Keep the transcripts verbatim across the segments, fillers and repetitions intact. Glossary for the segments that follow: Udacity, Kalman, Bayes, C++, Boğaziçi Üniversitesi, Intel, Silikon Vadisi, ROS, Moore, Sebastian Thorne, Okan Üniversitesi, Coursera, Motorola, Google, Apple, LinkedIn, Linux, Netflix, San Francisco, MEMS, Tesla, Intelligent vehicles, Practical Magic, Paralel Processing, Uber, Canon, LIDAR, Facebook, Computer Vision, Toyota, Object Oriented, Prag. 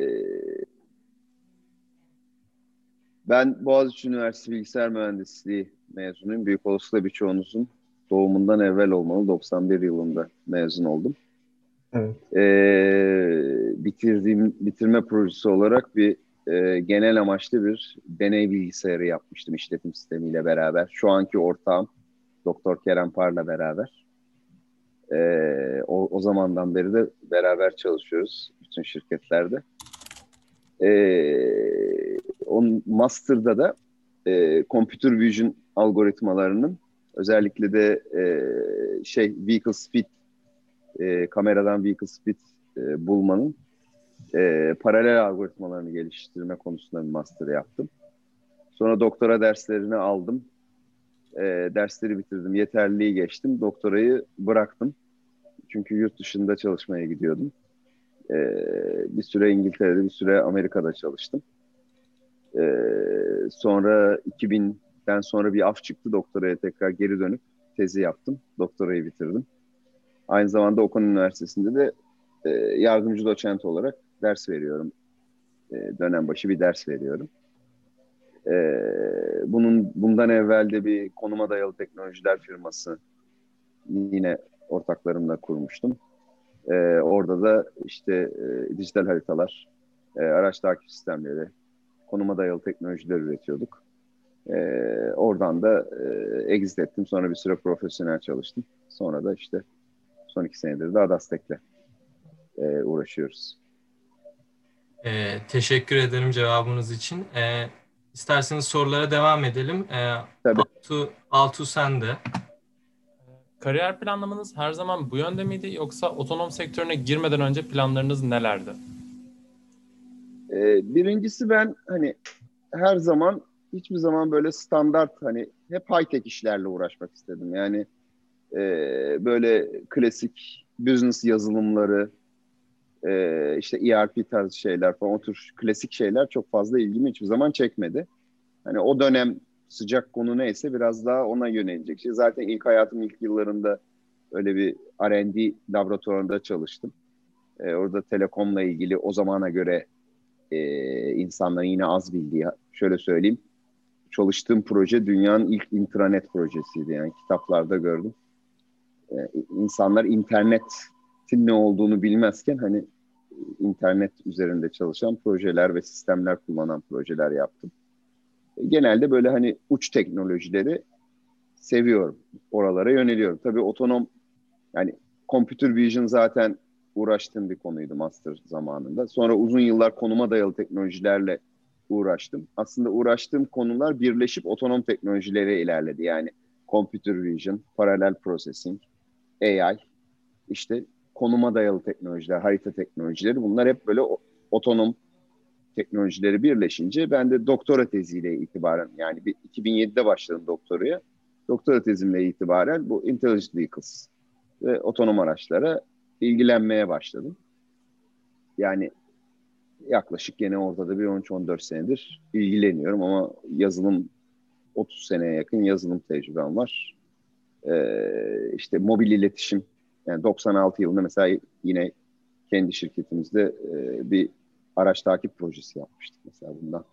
Ee, ben Boğaziçi Üniversitesi Bilgisayar Mühendisliği mezunuyum. Büyük olasılıkla birçoğunuzun doğumundan evvel olmalı. doksan bir yılında mezun oldum. Evet. Ee, bitirdiğim, bitirme projesi olarak bir e, genel amaçlı bir deney bilgisayarı yapmıştım işletim sistemiyle beraber. Şu anki ortağım Doktor Kerem Parla beraber. Ee, o, o zamandan beri de beraber çalışıyoruz bütün şirketlerde. Ee, onun master'da da e, Computer Vision algoritmalarının özellikle de e, şey vehicle speed e, kameradan vehicle speed e, bulmanın e, paralel algoritmalarını geliştirme konusunda bir master yaptım. Sonra doktora derslerini aldım. E, dersleri bitirdim. Yeterliliği geçtim. Doktorayı bıraktım. Çünkü yurt dışında çalışmaya gidiyordum. E, bir süre İngiltere'de, bir süre Amerika'da çalıştım. E, sonra iki binden sonra bir af çıktı. Doktoraya tekrar geri dönüp tezi yaptım. Doktorayı bitirdim. Aynı zamanda Okan Üniversitesi'nde de e, yardımcı doçent olarak ders veriyorum. E, dönem başı bir ders veriyorum. Ee, bunun bundan evvel de bir konuma dayalı teknolojiler firması yine ortaklarımla kurmuştum. Ee, orada da işte e, dijital haritalar, e, araç takip sistemleri, konuma dayalı teknolojiler üretiyorduk. Ee, oradan da e, exit ettim. Sonra bir süre profesyonel çalıştım. Sonra da işte son iki senedir de Adastec'le e, uğraşıyoruz. Ee, teşekkür ederim cevabınız için. Ee... İsterseniz sorulara devam edelim. Ee, Tabii. Altu, Altu sen de. Kariyer planlamanız her zaman bu yönde miydi yoksa otonom sektörüne girmeden önce planlarınız nelerdi? Ee, birincisi ben hani her zaman hiçbir zaman böyle standart hani hep high-tech işlerle uğraşmak istedim. Yani e, böyle klasik business yazılımları, Ee, işte E R P tarzı şeyler falan, o tür klasik şeyler çok fazla ilgimi hiçbir zaman çekmedi. Hani o dönem sıcak konu neyse biraz daha ona yönelecek şey. Zaten ilk hayatım ilk yıllarında öyle bir R and D laboratuvarında çalıştım. Ee, orada telekomla ilgili o zamana göre e, insanların yine az bildiği, şöyle söyleyeyim, çalıştığım proje dünyanın ilk intranet projesiydi. Yani kitaplarda gördüm. Ee, insanlar internet ne olduğunu bilmezken hani internet üzerinde çalışan projeler ve sistemler kullanan projeler yaptım. Genelde böyle hani uç teknolojileri seviyorum. Oralara yöneliyorum. Tabii otonom yani computer vision zaten uğraştığım bir konuydu master zamanında. Sonra uzun yıllar konuma dayalı teknolojilerle uğraştım. Aslında uğraştığım konular birleşip otonom teknolojilere ilerledi. Yani computer vision, paralel processing, A I, işte konuma dayalı teknolojiler, harita teknolojileri, bunlar hep böyle otonom teknolojileri birleşince ben de doktora teziyle itibaren, yani iki bin yedide başladım doktoraya. Doktora tezimle itibaren bu Intelligent vehicles ve otonom araçlara ilgilenmeye başladım. Yani yaklaşık gene orada da bir on üç on dört senedir ilgileniyorum ama yazılım otuz seneye yakın yazılım tecrübem var. Ee, işte mobil iletişim. Yani doksan altı yılında mesela yine kendi şirketimizde e, bir araç takip projesi yapmıştık. Mesela bundan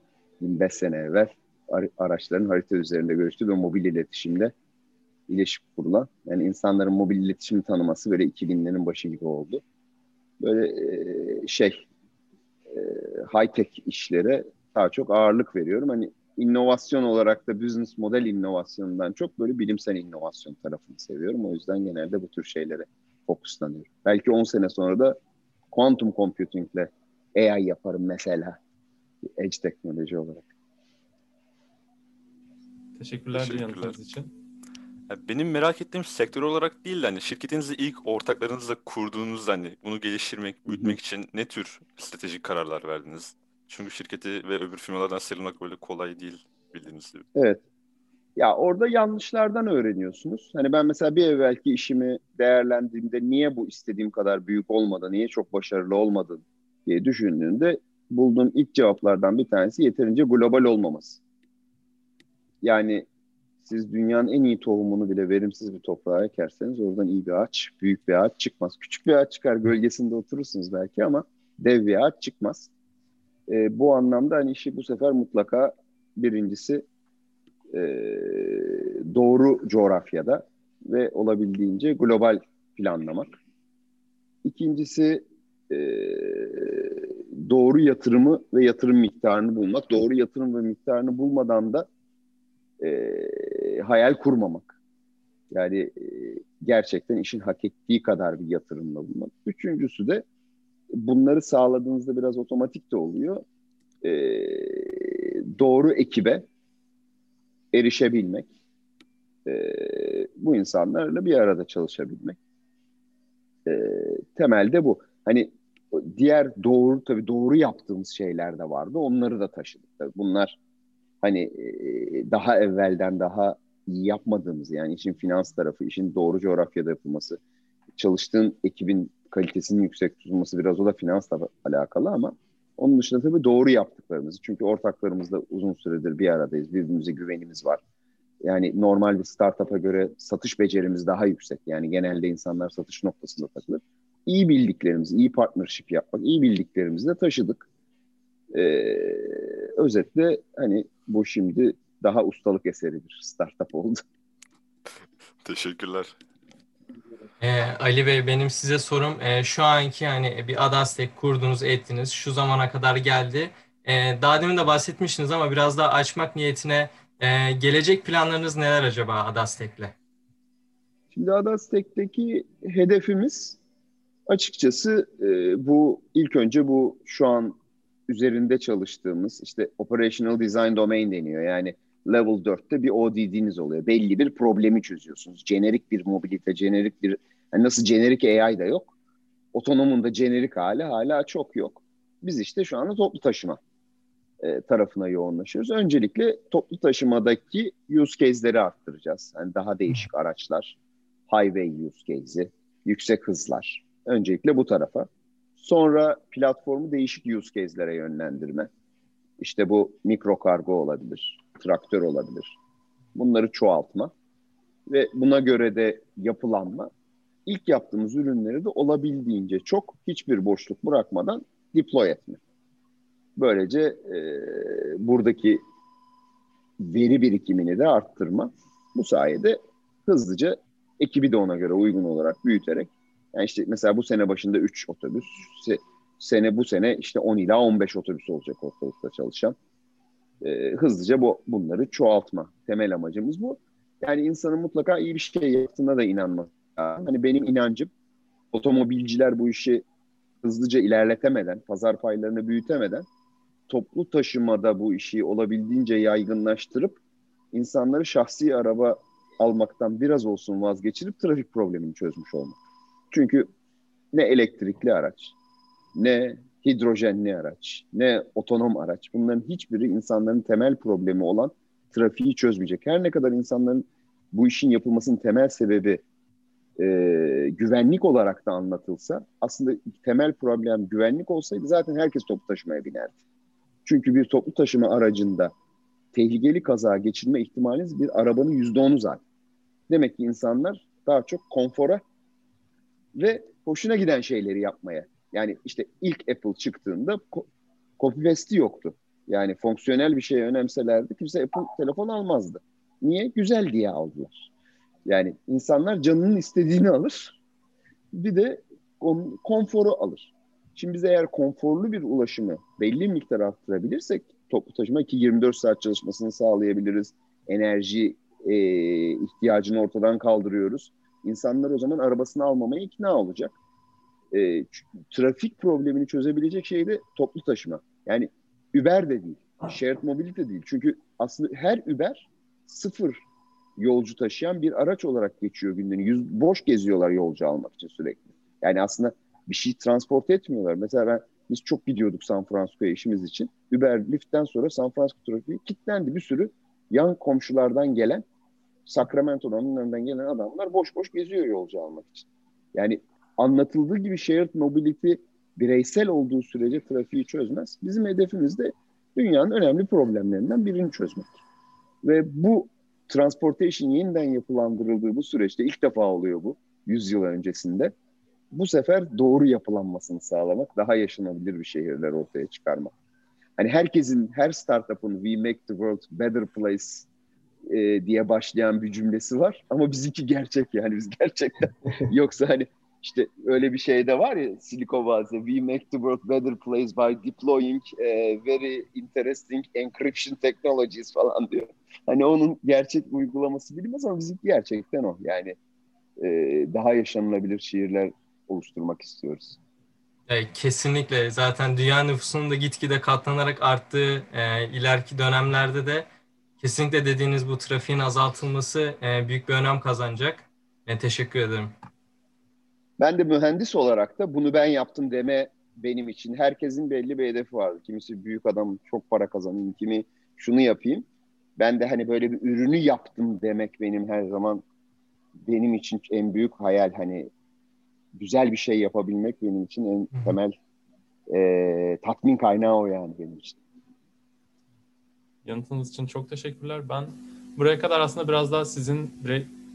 yirmi beş sene evvel araçların harita üzerinde görüştüğü ve mobil iletişimle iletişim kurulan, yani insanların mobil iletişimi tanıması böyle iki binlerin başı gibi oldu. Böyle e, şey e, high-tech işlere daha çok ağırlık veriyorum. Hani inovasyon olarak da business model inovasyonundan çok böyle bilimsel inovasyon tarafını seviyorum. O yüzden genelde bu tür şeylere fokuslanıyorum. Belki on sene sonra da quantum computing'le A I yaparım mesela. Edge teknoloji olarak. Teşekkürler dinlediğiniz için. Benim merak ettiğim sektör olarak değil de hani şirketinizle ilk ortaklarınızla kurduğunuz hani bunu geliştirmek, büyütmek için ne tür stratejik kararlar verdiniz? Çünkü şirketi ve öbür firmalardan sıyrılmak böyle kolay değil bildiğiniz gibi. Evet. Ya orada yanlışlardan öğreniyorsunuz. Hani ben mesela bir evvelki işimi değerlendirdiğimde niye bu istediğim kadar büyük olmadı, niye çok başarılı olmadı diye düşündüğümde bulduğum ilk cevaplardan bir tanesi yeterince global olmaması. Yani siz dünyanın en iyi tohumunu bile verimsiz bir toprağa ekerseniz oradan iyi bir ağaç, büyük bir ağaç çıkmaz. Küçük bir ağaç çıkar, gölgesinde oturursunuz belki ama dev bir ağaç çıkmaz. E, bu anlamda hani işi bu sefer mutlaka birincisi e, doğru coğrafyada ve olabildiğince global planlamak. İkincisi e, doğru yatırımı ve yatırım miktarını bulmak. Doğru yatırım ve miktarını bulmadan da e, hayal kurmamak. Yani e, gerçekten işin hak ettiği kadar bir yatırımla bulmak. Üçüncüsü de bunları sağladığınızda biraz otomatik de oluyor. E, doğru ekibe erişebilmek. E, bu insanlarla bir arada çalışabilmek. E, temelde bu. Hani diğer doğru, tabii doğru yaptığımız şeyler de vardı. Onları da taşıdık. Tabii bunlar hani e, daha evvelden daha iyi yapmadığımız, yani işin finans tarafı, işin doğru coğrafyada yapılması, çalıştığın ekibin kalitesinin yüksek tutulması, biraz o da finansla alakalı ama onun dışında tabii doğru yaptıklarımızı. Çünkü ortaklarımızla uzun süredir bir aradayız. Birbirimize güvenimiz var. Yani normal bir startup'a göre satış becerimiz daha yüksek. Yani genelde insanlar satış noktasında takılır. İyi bildiklerimizi, iyi partnership yapmak, iyi bildiklerimizi de taşıdık. Ee, özetle hani bu şimdi daha ustalık eseri bir startup oldu. Teşekkürler. Ee, Ali Bey, benim size sorum e, şu anki hani bir Adastec kurdunuz, ettiniz, şu zamana kadar geldi. E, daha demin de bahsetmiştiniz ama biraz daha açmak niyetine e, gelecek planlarınız neler acaba Adastec'le? Şimdi Adastec'teki hedefimiz açıkçası e, bu ilk önce bu şu an üzerinde çalıştığımız işte Operational Design Domain deniyor. Yani Level dörtte bir O D D'niz oluyor. Belli bir problemi çözüyorsunuz. Jenerik bir mobilite, jenerik bir... Yani nasıl jenerik A I da yok. Otonomun da jenerik hali hala çok yok. Biz işte şu anda toplu taşıma e, tarafına yoğunlaşıyoruz. Öncelikle toplu taşımadaki use case'leri arttıracağız. Yani daha değişik araçlar, highway use case'i, yüksek hızlar. Öncelikle bu tarafa. Sonra platformu değişik use case'lere yönlendirme. İşte bu mikro kargo olabilir, traktör olabilir. Bunları çoğaltma ve buna göre de yapılanma. İlk yaptığımız ürünleri de olabildiğince çok, hiçbir boşluk bırakmadan deploy etme. Böylece e, buradaki veri birikimini de arttırma. Bu sayede hızlıca ekibi de ona göre uygun olarak büyüterek, yani işte mesela bu sene başında üç otobüs, sene bu sene işte on ila on beş otobüs olacak ortalıkta çalışan. E, hızlıca bu, bunları çoğaltma. Temel amacımız bu. Yani insanın mutlaka iyi bir şey yaptığına da inanması lazım. Hani benim inancım, otomobilciler bu işi hızlıca ilerletemeden, pazar paylarını büyütemeden, toplu taşımada bu işi olabildiğince yaygınlaştırıp insanları şahsi araba almaktan biraz olsun vazgeçirip trafik problemini çözmüş olmak. Çünkü ne elektrikli araç, ne hidrojenli araç, ne otonom araç. Bunların hiçbiri insanların temel problemi olan trafiği çözmeyecek. Her ne kadar insanların bu işin yapılmasının temel sebebi e, güvenlik olarak da anlatılsa, aslında temel problem güvenlik olsaydı zaten herkes toplu taşımaya binerdi. Çünkü bir toplu taşıma aracında tehlikeli kaza geçirme ihtimaliniz bir arabanın yüzde onu zaten. Demek ki insanlar daha çok konfora ve hoşuna giden şeyleri yapmaya. Yani işte ilk Apple çıktığında copy paste'i yoktu. Yani fonksiyonel bir şey önemselerdi, kimse Apple telefon almazdı. Niye? Güzel diye aldılar. Yani insanlar canının istediğini alır. Bir de konforu alır. Şimdi biz eğer konforlu bir ulaşımı belli miktar arttırabilirsek toplu taşıma ki yirmi dört saat çalışmasını sağlayabiliriz. Enerji e, ihtiyacını ortadan kaldırıyoruz. İnsanlar o zaman arabasını almamaya ikna olacak. E, trafik problemini çözebilecek şey de toplu taşıma. Yani Uber de değil, shared mobility de değil. Çünkü aslında her Uber sıfır yolcu taşıyan bir araç olarak geçiyor günlerini. Yüz, boş geziyorlar yolcu almak için sürekli. Yani aslında bir şey transport etmiyorlar. Mesela ben, biz çok gidiyorduk San Francisco'ya işimiz için. Uber, Lyft'ten sonra San Francisco trafiği kilitlendi. Bir sürü yan komşulardan gelen, Sacramento'dan onun önünden gelen adamlar boş boş geziyor yolcu almak için. Yani anlatıldığı gibi shared mobility bireysel olduğu sürece trafiği çözmez. Bizim hedefimiz de dünyanın önemli problemlerinden birini çözmek. Ve bu transportation yeniden yapılandırıldığı bu süreçte ilk defa oluyor bu yüz yıl öncesinde. Bu sefer doğru yapılanmasını sağlamak, daha yaşanabilir bir şehirler ortaya çıkarmak. hani herkesin, her startup'ın "We make the world better place" e, diye başlayan bir cümlesi var. Ama bizimki gerçek, yani biz gerçekten. Yoksa hani işte öyle bir şey de var ya, Silikon Vadisi, "We make the world better place by deploying e, very interesting encryption technologies" falan diyor. Hani onun gerçek uygulaması bilinmez ama bizimki gerçekten o. Yani e, daha yaşanılabilir şehirler oluşturmak istiyoruz. Kesinlikle. Zaten dünya nüfusunun da gitgide katlanarak arttığı e, ileriki dönemlerde de kesinlikle dediğiniz bu trafiğin azaltılması e, büyük bir önem kazanacak. E, teşekkür ederim. Ben de mühendis olarak da bunu ben yaptım deme benim için. Herkesin belli bir hedefi vardı. Kimisi büyük adam, çok para kazanayım, kimi şunu yapayım. Ben de hani böyle bir ürünü yaptım demek benim her zaman benim için en büyük hayal. Hani güzel bir şey yapabilmek benim için en temel e, tatmin kaynağı o yani benim için. Yanıtınız için çok teşekkürler. Ben buraya kadar aslında biraz daha sizin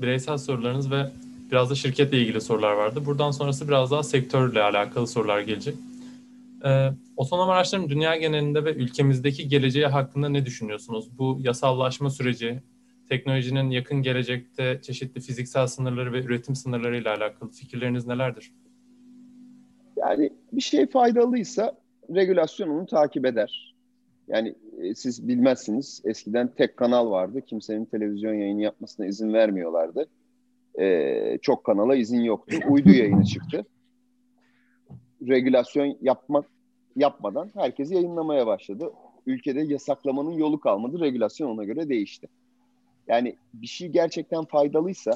bireysel sorularınız ve biraz da şirketle ilgili sorular vardı. Buradan sonrası biraz daha sektörle alakalı sorular gelecek. Ee, otonom araçların dünya genelinde ve ülkemizdeki geleceği hakkında ne düşünüyorsunuz? Bu yasallaşma süreci, teknolojinin yakın gelecekte çeşitli fiziksel sınırları ve üretim sınırları ile alakalı fikirleriniz nelerdir? Yani bir şey faydalıysa regülasyon onu takip eder. Yani e, siz bilmezsiniz, eskiden tek kanal vardı. Kimsenin televizyon yayını yapmasına izin vermiyorlardı. E, çok kanala izin yoktu. Uydu yayını çıktı. Regülasyon yapmak yapmadan herkes yayınlamaya başladı. Ülkede yasaklamanın yolu kalmadı. Regülasyon ona göre değişti. Yani bir şey gerçekten faydalıysa,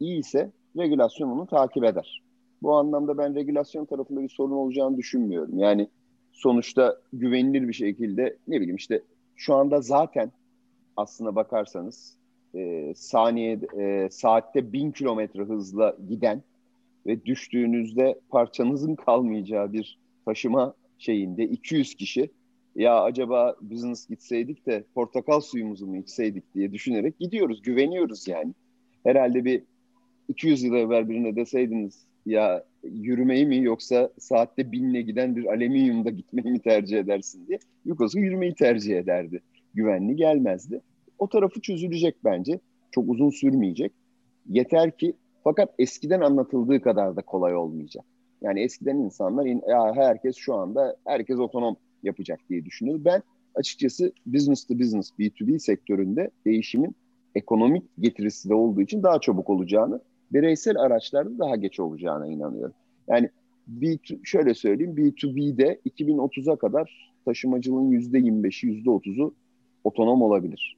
iyiyse regülasyon onu takip eder. Bu anlamda ben regülasyon tarafında bir sorun olacağını düşünmüyorum. Yani sonuçta güvenilir bir şekilde, ne bileyim işte şu anda zaten aslına bakarsanız e, saniye e, saatte bin kilometre hızla giden ve düştüğünüzde parçanızın kalmayacağı bir taşıma şeyinde iki yüz kişi, ya acaba business gitseydik de portakal suyumuzu mu içseydik diye düşünerek gidiyoruz, güveniyoruz yani. Herhalde bir iki yüz yıl evvel birine deseydiniz ya yürümeyi mi yoksa saatte binle giden bir alüminyumda gitmeyi mi tercih edersin diye, yukarısı yürümeyi tercih ederdi. Güvenli gelmezdi. O tarafı çözülecek bence. Çok uzun sürmeyecek. Yeter ki, fakat eskiden anlatıldığı kadar da kolay olmayacak. Yani eskiden insanlar, ya herkes şu anda herkes otonom yapacak diye düşünüyorum. Ben açıkçası business to business, B iki B sektöründe değişimin ekonomik getirisi de olduğu için daha çabuk olacağını, bireysel araçlarda daha geç olacağına inanıyorum. Yani B iki, şöyle söyleyeyim, B iki B'de iki bin otuza kadar taşımacılığın yüzde yirmi beşi, yüzde otuzu otonom olabilir.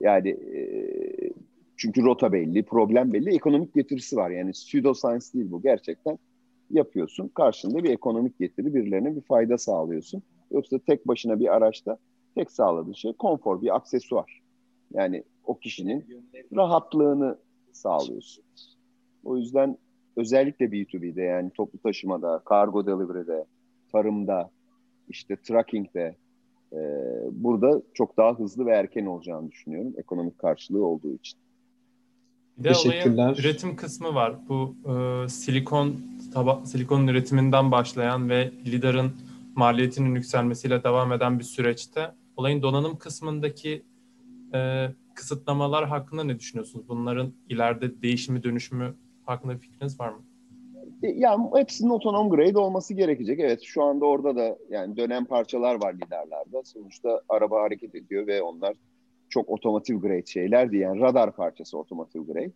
Yani e, çünkü rota belli, problem belli, ekonomik getirisi var. Yani pseudoscience değil bu, gerçekten yapıyorsun. Karşında bir ekonomik getiri, birilerine bir fayda sağlıyorsun. Yoksa tek başına bir araçta tek sağladığın şey konfor, bir aksesuar. Yani o kişinin rahatlığını sağlıyorsun. O yüzden özellikle B iki B'de, yani toplu taşımada, kargo delivery'de, tarımda, işte trucking'de e, burada çok daha hızlı ve erken olacağını düşünüyorum. Ekonomik karşılığı olduğu için. Bir de olayın üretim kısmı var. Bu e, silikon taba- silikonun üretiminden başlayan ve LIDAR'ın maliyetinin yükselmesiyle devam eden bir süreçte olayın donanım kısmındaki e, kısıtlamalar hakkında ne düşünüyorsunuz? Bunların ileride değişimi, dönüşümü hakkında bir fikriniz var mı? Yani hepsinin otonom grade olması gerekecek. Evet, şu anda orada da yani dönen parçalar var LIDAR'larda. Sonuçta araba hareket ediyor ve onlar çok otomotiv grade şeyler diye, yani radar parçası otomotiv grade.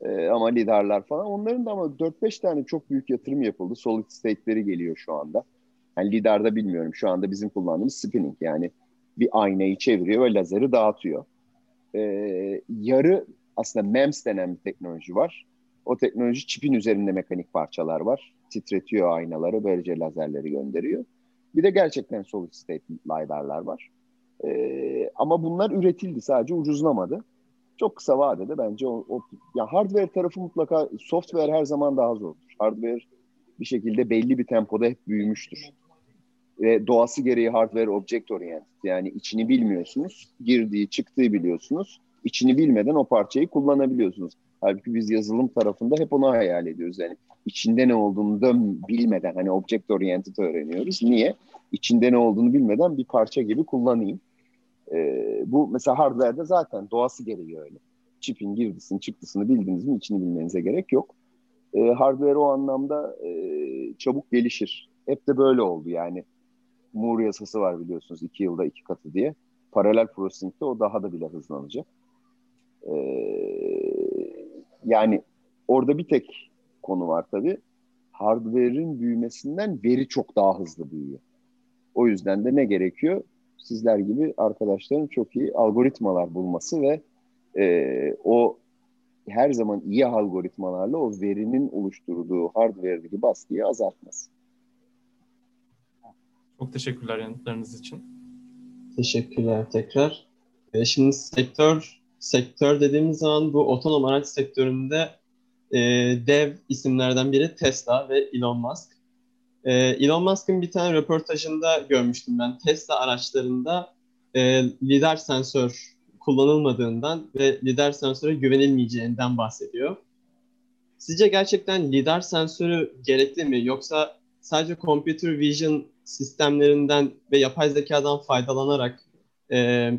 Ee, ama lidarlar falan. Onların da ama dört beş tane çok büyük yatırım yapıldı. Solid state'leri geliyor şu anda. Yani lidarda bilmiyorum. Şu anda bizim kullandığımız spinning. Yani bir aynayı çeviriyor ve lazeri dağıtıyor. Ee, yarı aslında MEMS denen bir teknoloji var. O teknoloji, çipin üzerinde mekanik parçalar var. Titretiyor aynaları. Böylece lazerleri gönderiyor. Bir de gerçekten solid state lidarlar var. Ee, ama bunlar üretildi, sadece ucuzlamadı. Çok kısa vadede bence o, o ya hardware tarafı mutlaka, software her zaman daha zordur. Hardware bir şekilde belli bir tempoda hep büyümüştür. Ve doğası gereği hardware object oriented, yani içini bilmiyorsunuz, girdiği çıktığı biliyorsunuz. İçini bilmeden o parçayı kullanabiliyorsunuz. Halbuki biz yazılım tarafında hep onu hayal ediyoruz. Yani içinde ne olduğunu da bilmeden, hani object oriented öğreniyoruz. Niye? İçinde ne olduğunu bilmeden bir parça gibi kullanayım. Ee, bu mesela hardware'de zaten doğası gereği öyle. Çipin girdisini çıktısını bildiniz mi içini bilmenize gerek yok. Ee, hardware o anlamda e, çabuk gelişir. Hep de böyle oldu yani. Moore yasası var biliyorsunuz, iki yılda iki katı diye. Paralel processing'de o daha da bile hızlanacak. Ee, yani orada bir tek konu var tabii. Hardware'in büyümesinden veri çok daha hızlı büyüyor. O yüzden de ne gerekiyor? Sizler gibi arkadaşların çok iyi algoritmalar bulması ve e, o her zaman iyi algoritmalarla o verinin oluşturduğu hardware'deki baskıyı azaltması. Çok teşekkürler yanıtlarınız için. Teşekkürler tekrar. E şimdi sektör sektör dediğimiz zaman bu otonom araç sektöründe e, dev isimlerden biri Tesla ve Elon Musk. E, Elon Musk'ın bir tane röportajında görmüştüm ben. Tesla araçlarında e, lidar sensör kullanılmadığından ve lidar sensöre güvenilmeyeceğinden bahsediyor. Sizce gerçekten lidar sensörü gerekli mi? Yoksa sadece Computer Vision sistemlerinden ve yapay zekadan faydalanarak e,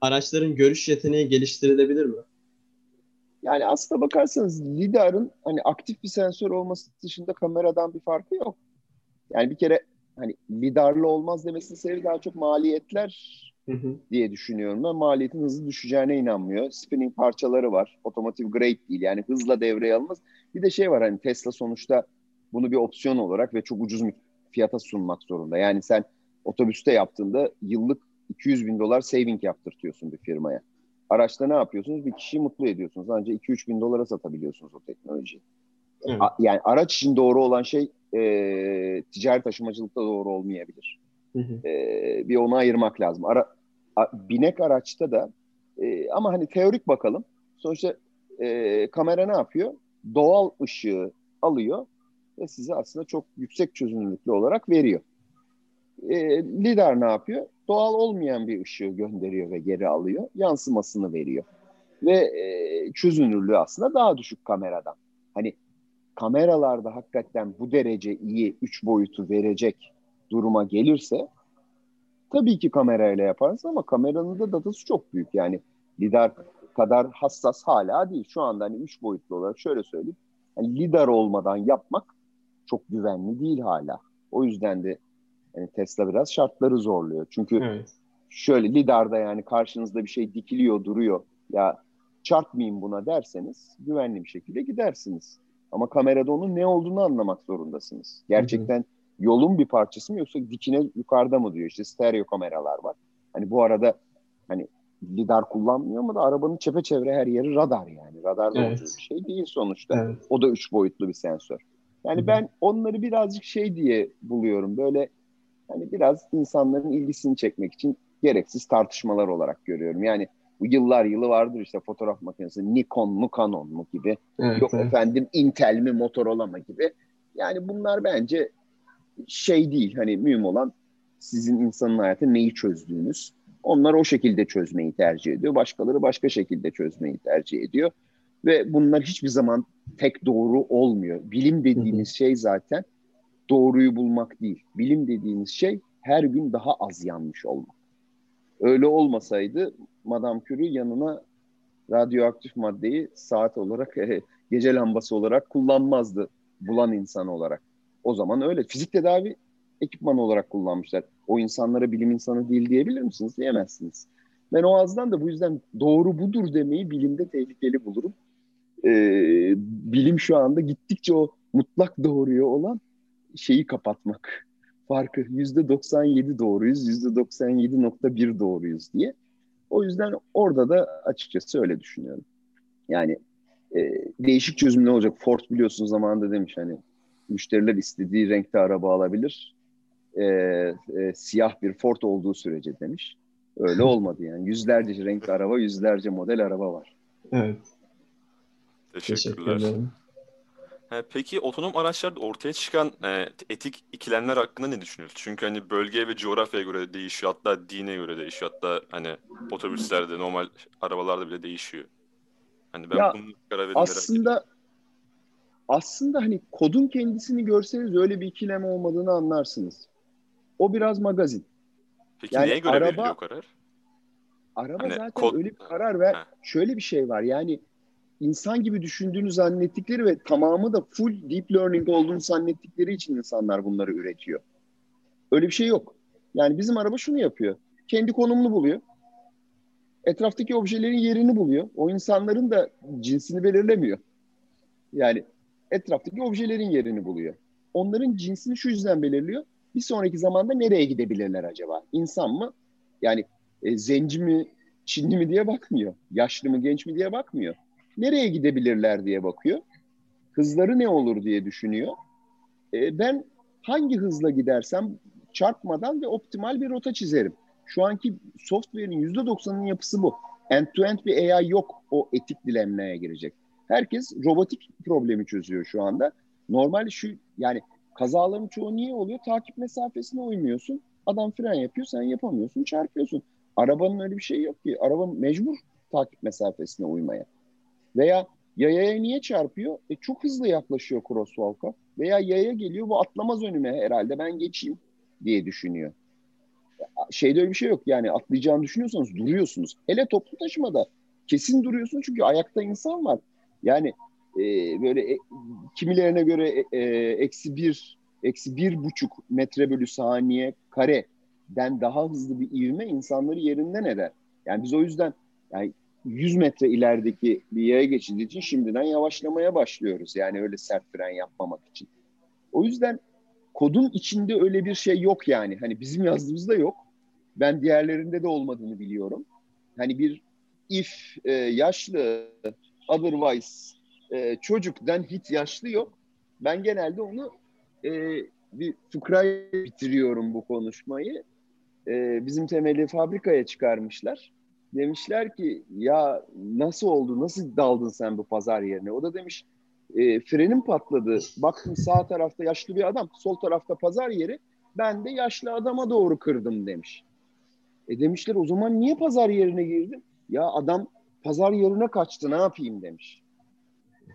araçların görüş yeteneği geliştirilebilir mi? Yani aslına bakarsanız lidarın hani aktif bir sensör olması dışında kameradan bir farkı yok. Yani bir kere hani lidarlı olmaz demesinin sebebi daha çok maliyetler hı hı. diye düşünüyorum. Ben maliyetin hızlı düşeceğine inanmıyor. Spinning parçaları var. Otomotiv grade değil. Yani hızla devreye alınmaz. Bir de şey var, hani Tesla sonuçta bunu bir opsiyon olarak ve çok ucuz fiyata sunmak zorunda. Yani sen otobüste yaptığında yıllık iki yüz bin dolar saving yaptırtıyorsun bir firmaya. Araçta ne yapıyorsunuz? Bir kişiyi mutlu ediyorsunuz. Ancak iki üç bin dolara satabiliyorsunuz o teknolojiyi. Evet. A- yani araç için doğru olan şey e- ticari taşımacılıkta doğru olmayabilir. Hı hı. E- bir onu ayırmak lazım. Ara- a- binek araçta da e- ama hani teorik bakalım. Sonuçta e- kamera ne yapıyor? Doğal ışığı alıyor ve size aslında çok yüksek çözünürlüklü olarak veriyor. E, lidar ne yapıyor? Doğal olmayan bir ışığı gönderiyor ve geri alıyor. Yansımasını veriyor. Ve e, çözünürlüğü aslında daha düşük kameradan. Hani kameralarda hakikaten bu derece iyi üç boyutu verecek duruma gelirse tabii ki kamerayla yaparsın ama kameranın da datası çok büyük. Yani lidar kadar hassas hala değil. Şu anda hani üç boyutlu olarak şöyle söyleyeyim. Yani lidar olmadan yapmak çok güvenli değil hala. O yüzden de yani Tesla biraz şartları zorluyor. Çünkü evet. şöyle lidarda yani karşınızda bir şey dikiliyor, duruyor. Ya çarpmayayım buna derseniz güvenli bir şekilde gidersiniz. Ama kamerada onun ne olduğunu anlamak zorundasınız. Gerçekten hı hı. yolun bir parçası mı yoksa dikine yukarıda mı diyor. İşte stereo kameralar var. Hani bu arada hani lidar kullanmıyor ama da arabanın çepeçevre her yeri radar yani. Radar da evet. bir şey değil sonuçta. Evet. O da üç boyutlu bir sensör. Yani hı. ben onları birazcık şey diye buluyorum. Böyle hani biraz insanların ilgisini çekmek için gereksiz tartışmalar olarak görüyorum. Yani bu yıllar yılı vardır işte fotoğraf makinesi Nikon mu Canon mu gibi. Evet, Yok evet. efendim Intel mi Motorola mı gibi. Yani bunlar bence şey değil. Hani mühim olan sizin insanın hayatı neyi çözdüğünüz. Onlar o şekilde çözmeyi tercih ediyor. Başkaları başka şekilde çözmeyi tercih ediyor. Ve bunlar hiçbir zaman tek doğru olmuyor. Bilim dediğiniz şey zaten doğruyu bulmak değil. Bilim dediğiniz şey her gün daha az yanlış olmak. Öyle olmasaydı Madam Curie yanına radyoaktif maddeyi saat olarak, gece lambası olarak kullanmazdı bulan insan olarak. O zaman öyle. Fizik tedavi ekipmanı olarak kullanmışlar. O insanlara bilim insanı değil diyebilir misiniz? Diyemezsiniz. Ben o azdan da bu yüzden doğru budur demeyi bilimde tehlikeli bulurum. Ee, bilim şu anda gittikçe o mutlak doğruya olan şeyi kapatmak. Farkı yüzde doksan yedi doğruyuz, yüzde doksan yedi virgül bir doğruyuz diye. O yüzden orada da açıkçası öyle düşünüyorum. Yani e, değişik çözüm ne olacak? Ford biliyorsunuz zamanında demiş hani müşteriler istediği renkte araba alabilir. E, e, siyah bir Ford olduğu sürece demiş. Öyle olmadı yani. Yüzlerce renkli araba, yüzlerce model araba var. Evet. Teşekkürler. Teşekkürler. Peki otonom araçlarda ortaya çıkan e, etik ikilemler hakkında ne düşünüyorsunuz? Çünkü hani bölgeye ve coğrafyaya göre değişiyor, hatta dine göre değişiyor, hatta hani otobüslerde, normal arabalarda bile değişiyor. Hani ben ya, bunu karar verdim. Aslında aslında hani kodun kendisini görseniz öyle bir ikileme olmadığını anlarsınız. O biraz magazin. Peki yani neye göre araba, veriliyor karar? Araba hani zaten kod... öyle bir karar ver. Ha. Şöyle bir şey var yani insan gibi düşündüğünü zannettikleri ve tamamı da full deep learning olduğunu zannettikleri için insanlar bunları üretiyor. Öyle bir şey yok. Yani bizim araba şunu yapıyor. Kendi konumunu buluyor. Etraftaki objelerin yerini buluyor. O insanların da cinsini belirlemiyor. Yani etraftaki objelerin yerini buluyor. Onların cinsini şu yüzden belirliyor. Bir sonraki zamanda nereye gidebilirler acaba? İnsan mı? Yani e, zenci mi, Çinli mi diye bakmıyor. Yaşlı mı, genç mi diye bakmıyor. Nereye gidebilirler diye bakıyor. Hızları ne olur diye düşünüyor. E, ben hangi hızla gidersem çarpmadan ve optimal bir rota çizerim. Şu anki software'in yüzde doksanının yapısı bu. End-to-end bir A I yok o etik dilemlere girecek. Herkes robotik problemi çözüyor şu anda. Normal şu yani kazaların çoğu niye oluyor? Takip mesafesine uymuyorsun. Adam fren yapıyor, sen yapamıyorsun, çarpıyorsun. Arabanın öyle bir şeyi yok ki. Araba mecbur takip mesafesine uymaya. Veya yayaya niye çarpıyor? E çok hızlı yaklaşıyor crosswalk'a. Veya yaya geliyor, bu atlamaz önüme herhalde, ben geçeyim diye düşünüyor. Şeyde öyle bir şey yok yani atlayacağını düşünüyorsanız duruyorsunuz. Hele toplu taşımada kesin duruyorsunuz çünkü ayakta insan var. Yani e, böyle e, kimilerine göre eksi bir, eksi bir buçuk metre bölü saniye kareden daha hızlı bir ivme insanları yerinden eder. Yani biz o yüzden yani yüz metre ilerideki bir yaya geçildiği için şimdiden yavaşlamaya başlıyoruz. Yani öyle sert fren yapmamak için. O yüzden kodun içinde öyle bir şey yok yani. Hani bizim yazdığımızda yok. Ben diğerlerinde de olmadığını biliyorum. Hani bir if e, yaşlı, otherwise e, çocuk den hit yaşlı yok. Ben genelde onu e, bir fıkraya bitiriyorum bu konuşmayı. E, bizim temeli fabrikaya çıkarmışlar. Demişler ki ya nasıl oldu, nasıl daldın sen bu pazar yerine? O da demiş e, frenim patladı. Baktım sağ tarafta yaşlı bir adam, sol tarafta pazar yeri. Ben de yaşlı adama doğru kırdım demiş. E demişler o zaman niye pazar yerine girdin? Ya adam pazar yerine kaçtı, ne yapayım demiş.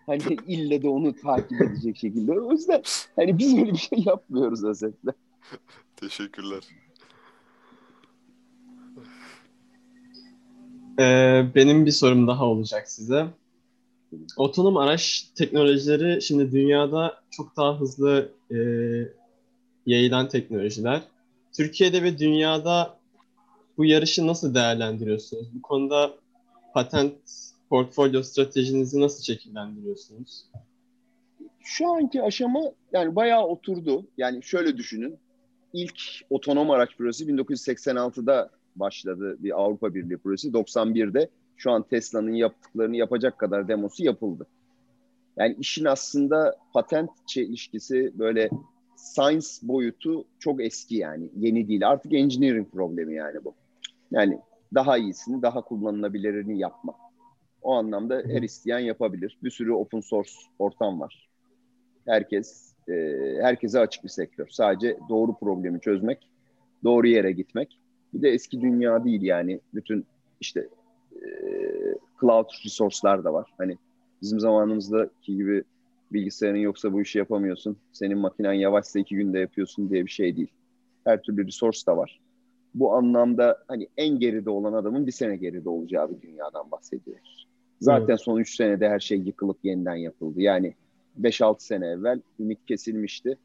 Hani ille de onu takip edecek şekilde. O yüzden hani biz böyle bir şey yapmıyoruz özetle. Teşekkürler. Benim bir sorum daha olacak size. Otonom araç teknolojileri şimdi dünyada çok daha hızlı e, yayılan teknolojiler. Türkiye'de ve dünyada bu yarışı nasıl değerlendiriyorsunuz? Bu konuda patent portfolyo stratejinizi nasıl şekillendiriyorsunuz? Şu anki aşama yani bayağı oturdu. Yani şöyle düşünün. İlk otonom araç projesi bin dokuz yüz seksen altıda başladı, bir Avrupa Birliği projesi. doksan birde şu an Tesla'nın yaptıklarını yapacak kadar demosu yapıldı. Yani işin aslında patent çelişkisi böyle science boyutu çok eski yani. Yeni değil. Artık engineering problemi yani bu. Yani daha iyisini, daha kullanılabilirini yapma. O anlamda her isteyen yapabilir. Bir sürü open source ortam var. Herkes, e, herkese açık bir sektör. Sadece doğru problemi çözmek, doğru yere gitmek. Bir de eski dünya değil yani. Bütün işte e, cloud resource'lar da var. Hani bizim zamanımızdaki gibi bilgisayarın yoksa bu işi yapamıyorsun. Senin makinen yavaşsa iki günde yapıyorsun diye bir şey değil. Her türlü resource da var. Bu anlamda hani en geride olan adamın bir sene geride olacağı bir dünyadan bahsediyoruz. Zaten son üç senede her şey yıkılıp yeniden yapıldı. Yani beş altı sene evvel ümit kesilmişti.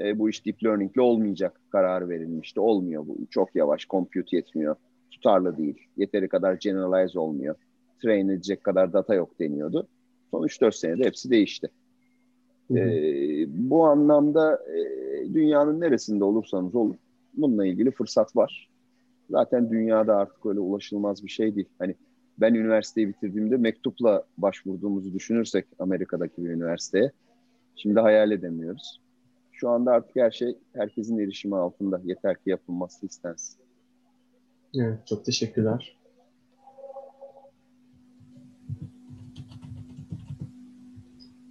E, bu iş deep learning'le olmayacak kararı verilmişti. Olmuyor bu. Çok yavaş. Compute yetmiyor. Tutarlı değil. Yeteri kadar generalize olmuyor. Train edecek kadar data yok deniyordu. Son üç dört senede hepsi değişti. E, bu anlamda e, dünyanın neresinde olursanız olun bununla ilgili fırsat var. Zaten dünyada artık öyle ulaşılmaz bir şey değil. Hani ben üniversiteyi bitirdiğimde mektupla başvurduğumuzu düşünürsek Amerika'daki bir üniversiteye şimdi hayal edemiyoruz. Şu anda artık her şey herkesin erişimi altında. Yeter ki yapılması istensin. Evet, çok teşekkürler.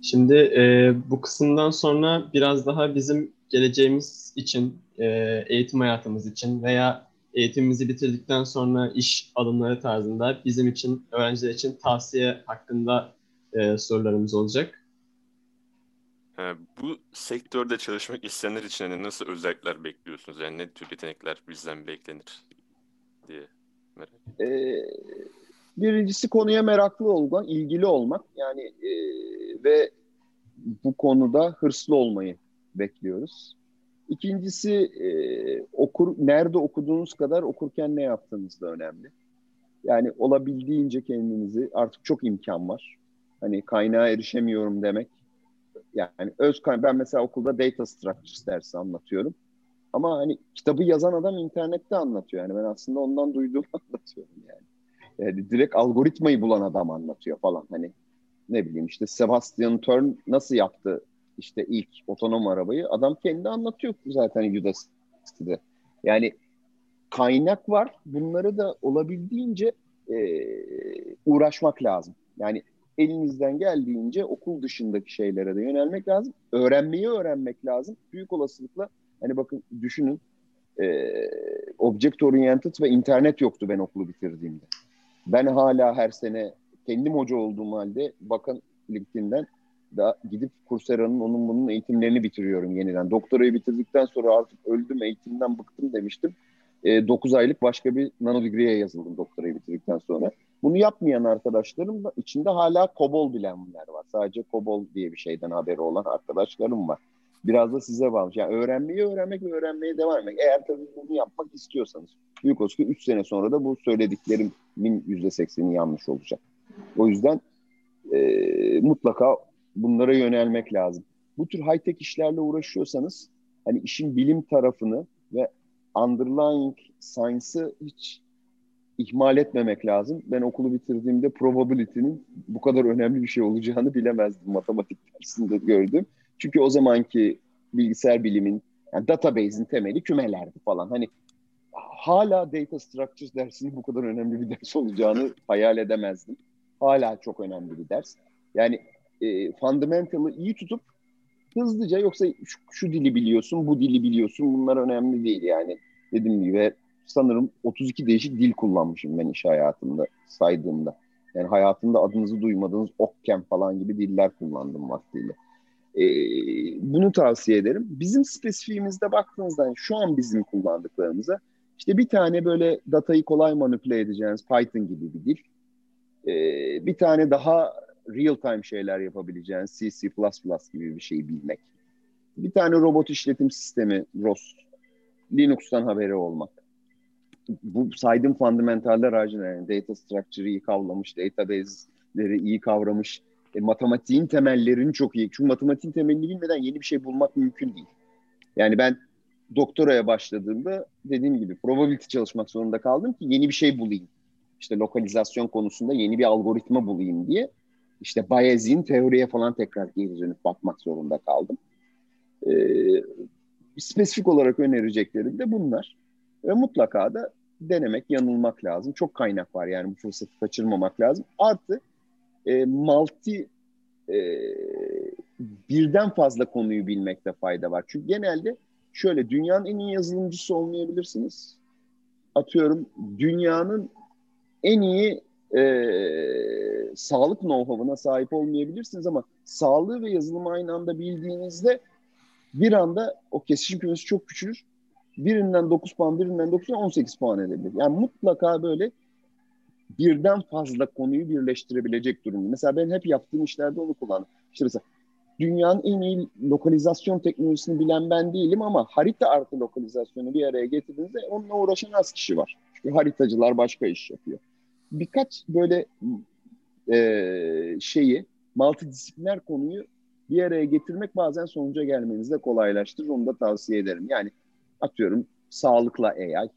Şimdi e, bu kısımdan sonra biraz daha bizim geleceğimiz için, e, eğitim hayatımız için veya eğitimimizi bitirdikten sonra iş alımları tarzında bizim için, öğrenciler için tavsiye hakkında e, sorularımız olacak. Bu sektörde çalışmak isteyenler için yani nasıl özellikler bekliyorsunuz? Yani ne tür yetenekler bizden beklenir diye merak ediyorum. Ee, birincisi konuya meraklı olmak, ilgili olmak yani e, ve bu konuda hırslı olmayı bekliyoruz. İkincisi e, okur nerede okuduğunuz kadar okurken ne yaptığınız da önemli. Yani olabildiğince kendinizi, artık çok imkan var. Hani kaynağa erişemiyorum demek. Yani öz kaynağı, ben mesela okulda data structures dersi anlatıyorum. Ama hani kitabı yazan adam internette anlatıyor. Yani ben aslında ondan duyduğumu anlatıyorum yani. Yani direkt algoritmayı bulan adam anlatıyor falan. Hani ne bileyim işte Sebastian Thorne nasıl yaptı işte ilk otonom arabayı. Adam kendi anlatıyor zaten Udacity'de. Yani kaynak var. Bunları da olabildiğince e, uğraşmak lazım. Yani elinizden geldiğince okul dışındaki şeylere de yönelmek lazım. Öğrenmeyi öğrenmek lazım. Büyük olasılıkla hani bakın düşünün e, Object Oriented ve internet yoktu ben okulu bitirdiğimde. Ben hala her sene kendim hoca olduğum halde bakın LinkedIn'den da gidip Coursera'nın onun bunun eğitimlerini bitiriyorum yeniden. Doktorayı bitirdikten sonra artık öldüm eğitimden bıktım demiştim. E, dokuz aylık başka bir nanodegree'ye yazıldım doktorayı bitirdikten sonra. Bunu yapmayan arkadaşlarım da içinde hala COBOL bilenler var. Sadece COBOL diye bir şeyden haberi olan arkadaşlarım var. Biraz da size bağlı. Yani öğrenmeyi öğrenmek ve öğrenmeye devam etmek. Eğer tabii bunu yapmak istiyorsanız. Büyük olsun ki üç sene sonra da bu söylediklerimin yüzde sekseni yanlış olacak. O yüzden e, mutlaka bunlara yönelmek lazım. Bu tür high-tech işlerle uğraşıyorsanız hani işin bilim tarafını ve underlying science'ı hiç ihmal etmemek lazım. Ben okulu bitirdiğimde probability'nin bu kadar önemli bir şey olacağını bilemezdim. Matematik dersinde gördüm. Çünkü o zamanki bilgisayar bilimin, yani database'in temeli kümelerdi falan. Hani hala data structures dersinin bu kadar önemli bir ders olacağını hayal edemezdim. Hala çok önemli bir ders. Yani e, fundamental'ı iyi tutup hızlıca, yoksa şu, şu dili biliyorsun, bu dili biliyorsun, bunlar önemli değil yani. Dediğim gibi sanırım otuz iki değişik dil kullanmışım ben iş hayatımda saydığımda. Yani hayatımda adınızı duymadığınız Okkem falan gibi diller kullandım vaktiyle. Ee, bunu tavsiye ederim. Bizim spesifiğimizde baktığınızda yani şu an bizim kullandıklarımıza işte bir tane böyle datayı kolay manipüle edeceğiniz Python gibi bir dil. Ee, bir tane daha real time şeyler yapabileceğiniz C, C plus plus gibi bir şeyi bilmek. Bir tane robot işletim sistemi R O S. Linux'tan haberi olmak. Bu saydığım fundamentaller haricinde yani data structure'ı iyi kavramış, database'leri iyi kavramış, e, matematiğin temellerini çok iyi. Çünkü matematiğin temelini bilmeden yeni bir şey bulmak mümkün değil. Yani ben doktoraya başladığımda dediğim gibi probability çalışmak zorunda kaldım ki yeni bir şey bulayım. İşte lokalizasyon konusunda yeni bir algoritma bulayım diye. İşte Bayes'in teoriye falan tekrar geri dönüp bakmak zorunda kaldım. E, spesifik olarak önereceklerim de bunlar. Ve mutlaka da denemek, yanılmak lazım. Çok kaynak var yani bu fırsatı kaçırmamak lazım. Artı e, multi e, birden fazla konuyu bilmekte fayda var. Çünkü genelde şöyle dünyanın en iyi yazılımcısı olmayabilirsiniz. Atıyorum dünyanın en iyi e, sağlık know-how'ına sahip olmayabilirsiniz ama sağlığı ve yazılımı aynı anda bildiğinizde bir anda o kesişim kümesi çok küçülür. Birinden dokuz puan, birinden dokuz puan, on sekiz puan edebilir. Yani mutlaka böyle birden fazla konuyu birleştirebilecek durumda. Mesela ben hep yaptığım işlerde onu kullandım. İşte mesela dünyanın en iyi lokalizasyon teknolojisini bilen ben değilim ama harita artı lokalizasyonu bir araya getirdiğinizde onunla uğraşan az kişi var. Çünkü haritacılar başka iş yapıyor. Birkaç böyle e, şeyi, multidisipliner konuyu bir araya getirmek bazen sonuca gelmenizi de kolaylaştırır. Onu da tavsiye ederim. Yani atıyorum sağlıkla A I,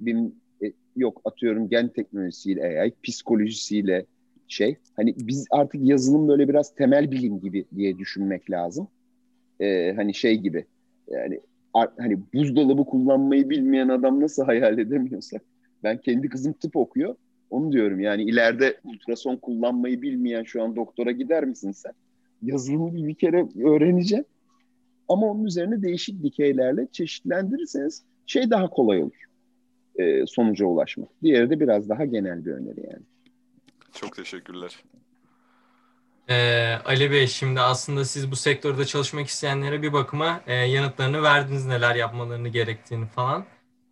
bilim, e, yok atıyorum gen teknolojisiyle A I, psikolojisiyle şey. Hani biz artık yazılım böyle biraz temel bilim gibi diye düşünmek lazım. Ee, hani şey gibi yani ar- hani buzdolabı kullanmayı bilmeyen adam nasıl hayal edemiyorsa. Ben kendi kızım tıp okuyor. Onu diyorum yani ileride ultrason kullanmayı bilmeyen şu an doktora gider misin sen? Yazılımı bir kere öğreneceğim. Ama onun üzerine değişik dikeylerle çeşitlendirirseniz şey daha kolay olur. e, sonuca ulaşmak. Diğeri de biraz daha genel bir öneri yani. Çok teşekkürler. Ee, Ali Bey, şimdi aslında siz bu sektörde çalışmak isteyenlere bir bakıma e, yanıtlarını verdiniz, neler yapmalarını gerektiğini falan.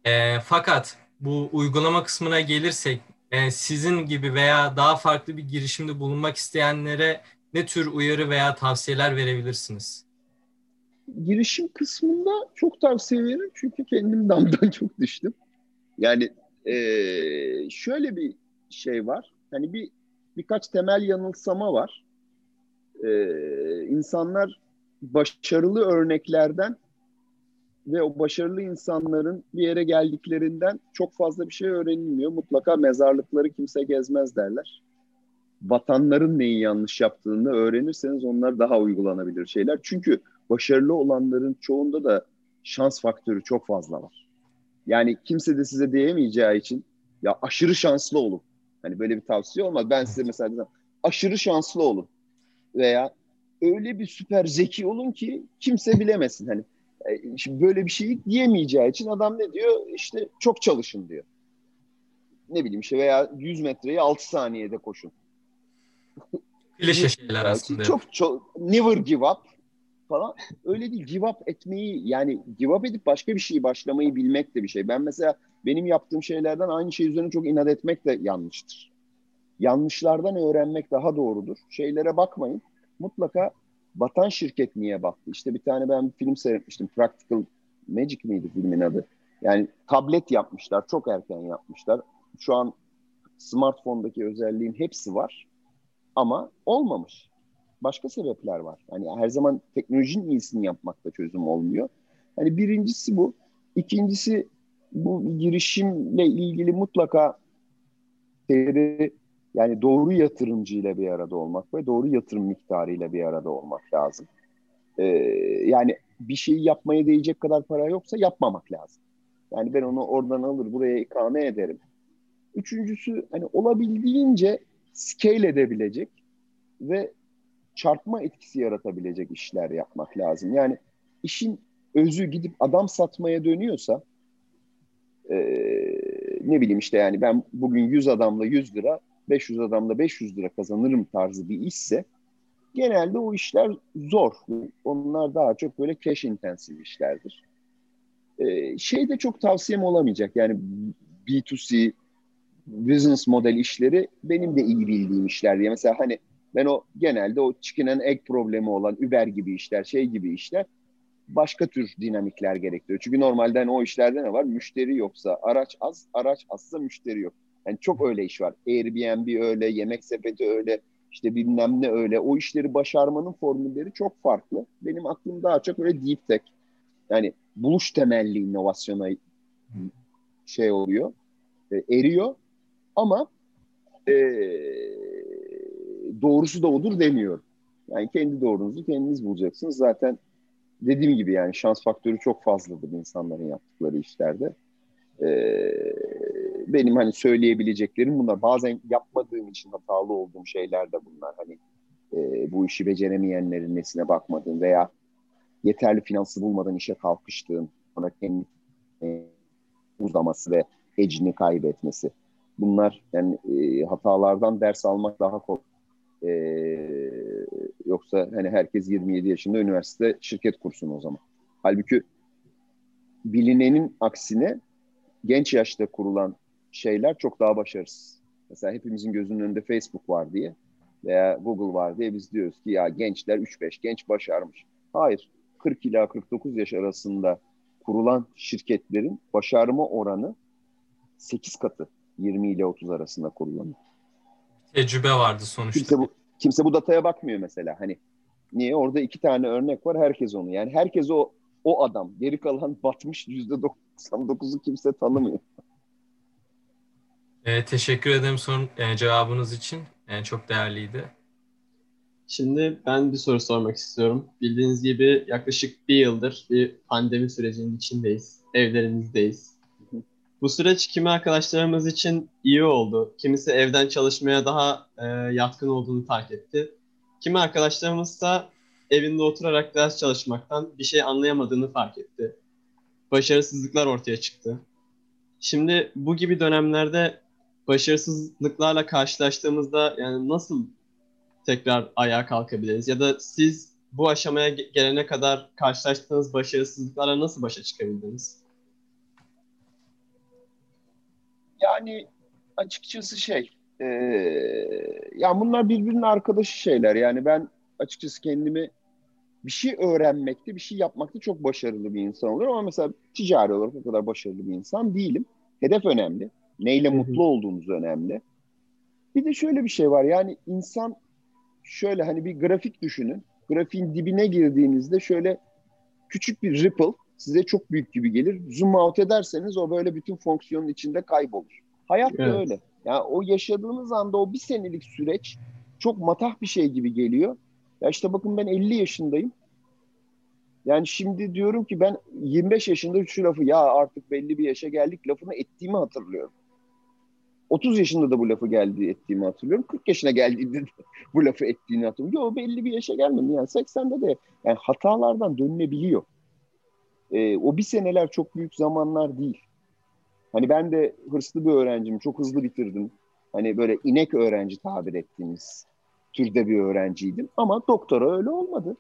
E, fakat bu uygulama kısmına gelirsek e, sizin gibi veya daha farklı bir girişimde bulunmak isteyenlere ne tür uyarı veya tavsiyeler verebilirsiniz? Girişim kısmında çok tavsiye veririm çünkü kendim damdan çok düştüm. Yani e, şöyle bir şey var. Hani bir birkaç temel yanılsama var. Ee, insanlar başarılı örneklerden ve o başarılı insanların bir yere geldiklerinden çok fazla bir şey öğrenilmiyor. Mutlaka mezarlıkları kimse gezmez derler. Batanların neyi yanlış yaptığını öğrenirseniz onlar daha uygulanabilir şeyler. Çünkü başarılı olanların çoğunda da şans faktörü çok fazla var. Yani kimse de size diyemeyeceği için ya aşırı şanslı olun. Hani böyle bir tavsiye olmaz. Ben size mesela diyeceğim, aşırı şanslı olun. Veya öyle bir süper zeki olun ki kimse bilemesin. Hani şimdi böyle bir şeyi diyemeyeceği için adam ne diyor? İşte çok çalışın diyor. Ne bileyim işte veya yüz metreyi altı saniyede koşun. Klişe şeyler aslında. Çok, çok never give up falan. Öyle değil. Give up etmeyi, yani give up edip başka bir şeyi başlamayı bilmek de bir şey. Ben mesela benim yaptığım şeylerden aynı şey üzerine çok inat etmek de yanlıştır. Yanlışlardan öğrenmek daha doğrudur. Şeylere bakmayın. Mutlaka batan şirket niye battı? İşte bir tane ben bir film seyretmiştim. Practical Magic miydi filmin adı? Yani tablet yapmışlar. Çok erken yapmışlar. Şu an smartphone'daki özelliğin hepsi var. Ama olmamış. Başka sebepler var. Hani her zaman teknolojinin iyisini yapmakta çözüm olmuyor. Hani birincisi bu. İkincisi bu girişimle ilgili mutlaka seyri Yani doğru yatırımcıyla bir arada olmak ve doğru yatırım miktarıyla bir arada olmak lazım. Ee, yani bir şeyi yapmaya değecek kadar para yoksa yapmamak lazım. Yani ben onu oradan alır buraya ikame ederim. Üçüncüsü hani olabildiğince scale edebilecek ve çarpma etkisi yaratabilecek işler yapmak lazım. Yani işin özü gidip adam satmaya dönüyorsa ee, ne bileyim işte yani ben bugün yüz adamla yüz lira beş yüz adamla beş yüz lira kazanırım tarzı bir işse genelde o işler zor. Onlar daha çok böyle cash intensive işlerdir. Ee, şey de çok tavsiyem olamayacak. Yani B iki C business model işleri benim de iyi bildiğim işler diye. Mesela hani ben o genelde o chicken and egg problemi olan Uber gibi işler, şey gibi işler başka tür dinamikler gerektiriyor. Çünkü normalden o işlerde ne var? Müşteri yoksa araç az, araç azsa müşteri yok. Yani çok öyle iş var. Airbnb öyle, yemek sepeti öyle, işte bilmem ne öyle. O işleri başarmanın formülleri çok farklı. Benim aklım daha çok öyle deep tech. Yani buluş temelli inovasyona şey oluyor, eriyor. Ama e, doğrusu da odur demiyorum. Yani kendi doğrunuzu kendiniz bulacaksınız. Zaten dediğim gibi yani şans faktörü çok fazladır insanların yaptıkları işlerde. Ee, benim hani söyleyebileceklerim bunlar. Bazen yapmadığım için hatalı olduğum şeyler de bunlar. Hani e, bu işi beceremeyenlerin nesine bakmadığım veya yeterli finansı bulmadan işe kalkıştığım, ona kendi e, uzaması ve ecini kaybetmesi. Bunlar yani e, hatalardan ders almak daha kolay. E, yoksa hani herkes yirmi yedi yaşında üniversite şirket kursun o zaman. Halbuki bilinenin aksine genç yaşta kurulan şeyler çok daha başarısız. Mesela hepimizin gözünün önünde Facebook var diye veya Google var diye biz diyoruz ki ya gençler üç beş genç başarmış. Hayır, kırk ila kırk dokuz yaş arasında kurulan şirketlerin başarma oranı sekiz katı yirmi ile otuz arasında kurulanıyor. Tecrübe vardı sonuçta. Kimse bu, kimse bu dataya bakmıyor mesela. Hani niye? Orada iki tane örnek var, herkes onu. Yani herkes o o adam. Geri kalan batmış yüzde doksan dokuzu kimse tanımıyor. E, teşekkür ederim sorun, e, cevabınız için. E, çok değerliydi. Şimdi ben bir soru sormak istiyorum. Bildiğiniz gibi yaklaşık bir yıldır bir pandemi sürecinin içindeyiz. Evlerimizdeyiz. Bu süreç kimi arkadaşlarımız için iyi oldu. Kimisi evden çalışmaya daha e, yatkın olduğunu fark etti. Kimi arkadaşlarımızsa evinde oturarak ders çalışmaktan bir şey anlayamadığını fark etti. Başarısızlıklar ortaya çıktı. Şimdi bu gibi dönemlerde başarısızlıklarla karşılaştığımızda yani nasıl tekrar ayağa kalkabiliriz? Ya da siz bu aşamaya gelene kadar karşılaştığınız başarısızlıklara nasıl başa çıkabildiniz? Yani açıkçası şey, e, ya bunlar birbirinin arkadaşı şeyler. Yani ben açıkçası kendimi bir şey öğrenmekte, bir şey yapmakta çok başarılı bir insan olurum. Ama mesela ticari olarak o kadar başarılı bir insan değilim. Hedef önemli. Neyle mutlu olduğunuz önemli. Bir de şöyle bir şey var. Yani insan şöyle hani bir grafik düşünün. Grafiğin dibine girdiğinizde şöyle küçük bir ripple size çok büyük gibi gelir. Zoom out ederseniz o böyle bütün fonksiyonun içinde kaybolur. Hayat evet. da öyle. Yani o yaşadığınız anda o bir senelik süreç çok matah bir şey gibi geliyor. Ya işte bakın ben elli yaşındayım. Yani şimdi diyorum ki ben yirmi beş yaşında şu lafı ya artık belli bir yaşa geldik lafını ettiğimi hatırlıyorum. otuz yaşında da bu lafı geldi ettiğimi hatırlıyorum. kırk yaşına geldiğinde bu lafı ettiğini hatırlıyorum. Yo belli bir yaşa gelmedi. Yani seksende de yani hatalardan dönülebiliyor. Ee, o bir seneler çok büyük zamanlar değil. Hani ben de hırslı bir öğrencim. Çok hızlı bitirdim. Hani böyle inek öğrenci tabir ettiğimiz türde bir öğrenciydim. Ama doktora öyle olmadı.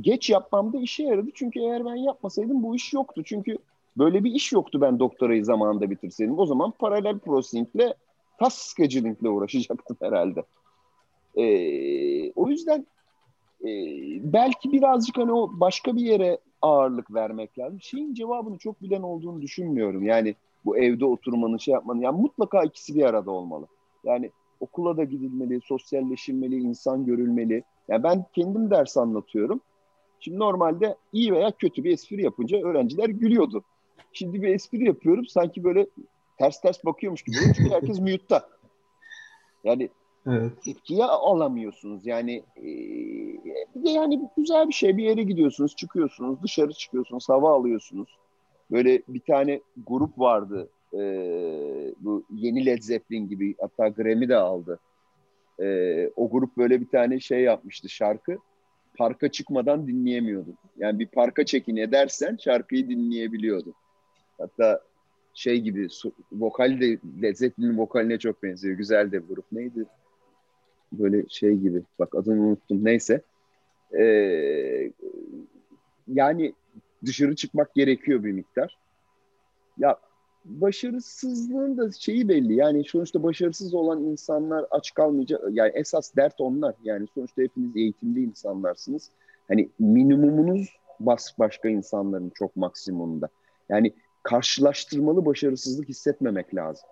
Geç yapmam da işe yaradı. Çünkü eğer ben yapmasaydım bu iş yoktu. Çünkü böyle bir iş yoktu ben doktorayı zamanında bitirseydim. O zaman paralel processing'le, task schedulingle uğraşacaktım herhalde. Ee, o yüzden e, belki birazcık hani o başka bir yere ağırlık vermek lazım. Şeyin cevabını çok bilen olduğunu düşünmüyorum. Yani bu evde oturmanın, şey yapmanın. Yani mutlaka ikisi bir arada olmalı. Yani okula da gidilmeli, sosyalleşilmeli, insan görülmeli. Yani ben kendim ders anlatıyorum. Şimdi normalde iyi veya kötü bir espri yapınca öğrenciler gülüyordu. Şimdi bir espri yapıyorum. Sanki böyle ters ters bakıyormuş gibi. Çünkü herkes mute'ta. Yani evet. etkiye alamıyorsunuz. Yani e, bir de yani güzel bir şey. Bir yere gidiyorsunuz, çıkıyorsunuz, dışarı çıkıyorsunuz, hava alıyorsunuz. Böyle bir tane grup vardı. E, bu yeni Led Zeppelin gibi. Hatta Grammy de aldı. E, o grup böyle bir tane şey yapmıştı şarkı. Parka çıkmadan dinleyemiyordun. Yani bir parka çekin edersen şarkıyı dinleyebiliyordun. Hatta şey gibi vokal de Led Zeppelin'in vokaline çok benziyor. Güzel de grup. Neydi? Böyle şey gibi. Bak adını unuttum. Neyse. Ee, yani dışarı çıkmak gerekiyor bir miktar. Ya başarısızlığın da şeyi belli. Yani sonuçta başarısız olan insanlar aç kalmayacak. Yani esas dert onlar. Yani sonuçta hepiniz eğitimli insanlarsınız. Hani minimumunuz başka insanların çok maksimumunda. Yani karşılaştırmalı başarısızlık hissetmemek lazım.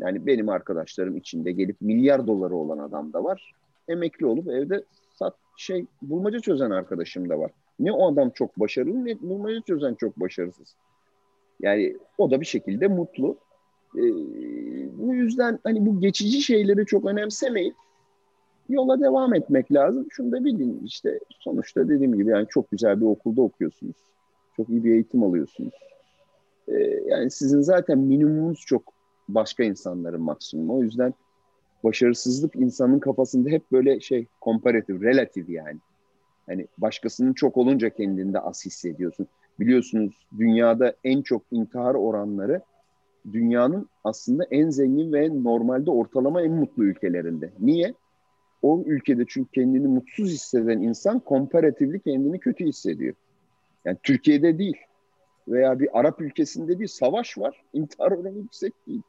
Yani benim arkadaşlarım içinde gelip milyar doları olan adam da var. Emekli olup evde sat şey bulmaca çözen arkadaşım da var. Ne o adam çok başarılı ne bulmaca çözen çok başarısız. Yani o da bir şekilde mutlu. Ee, bu yüzden hani bu geçici şeyleri çok önemsemeyip yola devam etmek lazım. Şunu da bilin işte sonuçta dediğim gibi yani çok güzel bir okulda okuyorsunuz. Çok iyi bir eğitim alıyorsunuz. Ee, yani sizin zaten minimumunuz çok başka insanların maksimumu. O yüzden başarısızlık insanın kafasında hep böyle şey komparatif, relatif yani. Hani başkasının çok olunca kendinde az hissediyorsun. Biliyorsunuz dünyada en çok intihar oranları dünyanın aslında en zengin ve en normalde ortalama en mutlu ülkelerinde. Niye? O ülkede çünkü kendini mutsuz hisseden insan komparatifli kendini kötü hissediyor. Yani Türkiye'de değil veya bir Arap ülkesinde değil savaş var. İntihar oranı yüksek değil.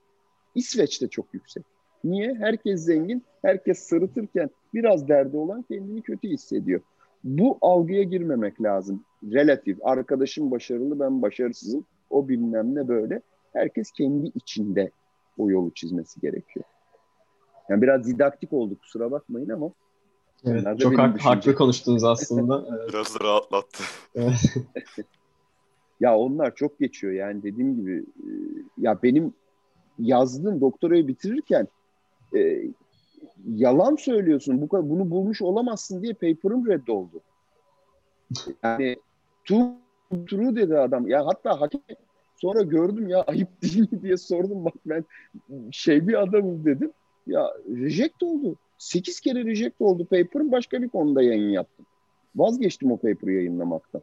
İsveç'te çok yüksek. Niye? Herkes zengin, herkes sırıtırken biraz derdi olan kendini kötü hissediyor. Bu algıya girmemek lazım. Relatif. Arkadaşım başarılı, ben başarısızım. O bilmem ne böyle. Herkes kendi içinde o yolu çizmesi gerekiyor. Yani biraz didaktik olduk kusura bakmayın ama. Evet, çok ha- haklı konuştunuz aslında. Evet. Biraz da rahatlattı. Evet. Ya onlar çok geçiyor yani dediğim gibi. Ya benim yazdığım doktorayı bitirirken e, yalan söylüyorsun. Bu bunu bulmuş olamazsın diye paper'ım reddoldu. Yani true, true dedi adam. Ya hatta hakim sonra gördüm ya ayıp değil mi diye sordum. Bak ben şey bir adamım dedim. Ya reject oldu. sekiz kere reject oldu paper'ım. Başka bir konuda yayın yaptım. Vazgeçtim o paper'ı yayınlamaktan.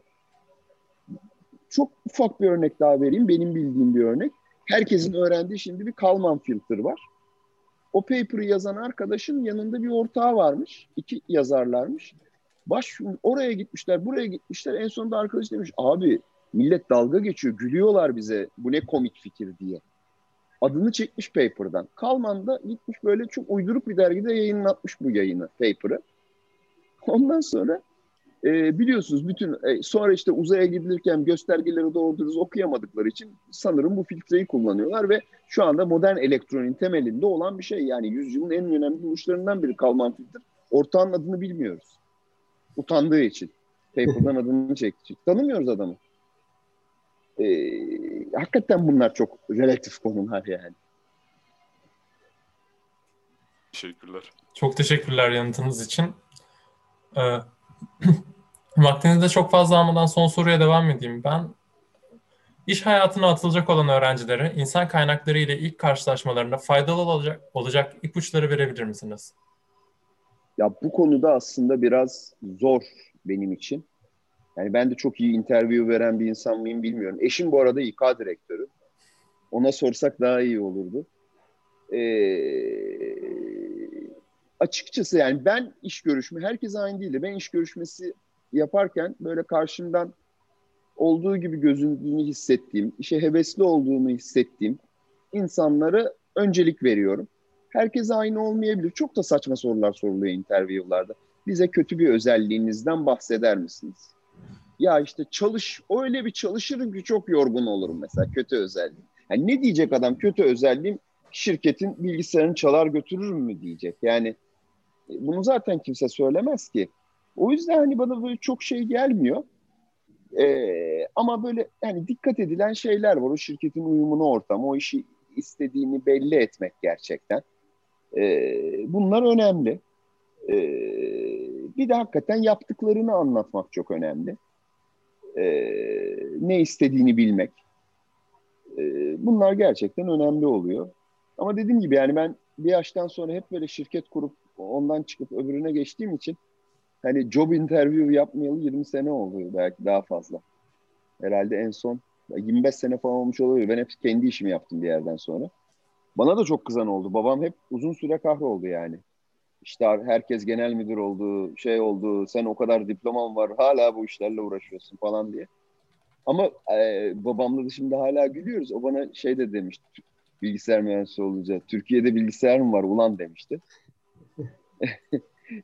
Çok ufak bir örnek daha vereyim. Benim bildiğim bir örnek. herkesin öğrendiği şimdi bir Kalman filter var. O paper'ı yazan arkadaşın yanında bir ortağı varmış. İki yazarlarmış. Baş, oraya gitmişler, buraya gitmişler. En sonunda arkadaş demiş, abi millet dalga geçiyor, gülüyorlar bize. Bu ne komik fikir diye. Adını çekmiş paper'dan. Kalman'da gitmiş böyle çok uyduruk bir dergide yayınlatmış bu yayını, paper'ı. Ondan sonra e, biliyorsunuz bütün e, sonra işte uzaya gidilirken göstergeleri doğru dürüst okuyamadıkları için sanırım bu filtreyi kullanıyorlar ve şu anda modern elektronik temelinde olan bir şey. Yani yüzyılın en önemli buluşlarından biri Kalman filtre. Ortağın adını bilmiyoruz. Utandığı için. Paper'dan adını çekti. Tanımıyoruz adamı. E, hakikaten bunlar çok relatif konular yani. Teşekkürler. Çok teşekkürler yanıtınız için. Ee, vaktinizi de çok fazla almadan son soruya devam edeyim ben. İş hayatına atılacak olan öğrencilere insan kaynakları ile ilk karşılaşmalarında faydalı olacak, olacak ipuçları verebilir misiniz? Ya bu konuda aslında biraz zor benim için. Yani ben de çok iyi interview veren bir insan mıyım bilmiyorum. Eşim bu arada İK direktörü. Ona sorsak daha iyi olurdu. Eee... Açıkçası yani ben iş görüşme, herkes aynı değildi. Ben iş görüşmesi yaparken böyle karşımdan olduğu gibi gözündüğünü hissettiğim, işe hevesli olduğunu hissettiğim insanlara öncelik veriyorum. Herkes aynı olmayabilir. Çok da saçma sorular soruluyor interview'larda. Bize kötü bir özelliğinizden bahseder misiniz? Ya işte çalış, öyle bir çalışırım ki çok yorgun olurum mesela, kötü özelliğim. Yani ne diyecek adam, kötü özelliğim şirketin bilgisayarını çalar götürürüm mü diyecek yani. Bunu zaten kimse söylemez ki. O yüzden hani bana böyle çok şey gelmiyor. Ee, ama böyle yani dikkat edilen şeyler var. O şirketin uyumunu, ortamı, o işi istediğini belli etmek gerçekten. Ee, bunlar önemli. Ee, bir de hakikaten yaptıklarını anlatmak çok önemli. Ee, ne istediğini bilmek. Ee, bunlar gerçekten önemli oluyor. Ama dediğim gibi yani ben bir yaştan sonra hep böyle şirket kurup ondan çıkıp öbürüne geçtiğim için hani job interview yapmayalı yirmi sene oluyor, belki daha fazla. Herhalde en son yirmi beş sene falan olmuş oluyor. Ben hep kendi işimi yaptım bir yerden sonra. Bana da çok kızan oldu. Babam hep uzun süre kahroldu yani. İşte herkes genel müdür oldu, şey oldu, sen o kadar diploman var hala bu işlerle uğraşıyorsun falan diye. Ama e, babamla da şimdi hala gülüyoruz. O bana şey de demişti, bilgisayar mühendisi olunca, Türkiye'de bilgisayar mı var ulan demişti.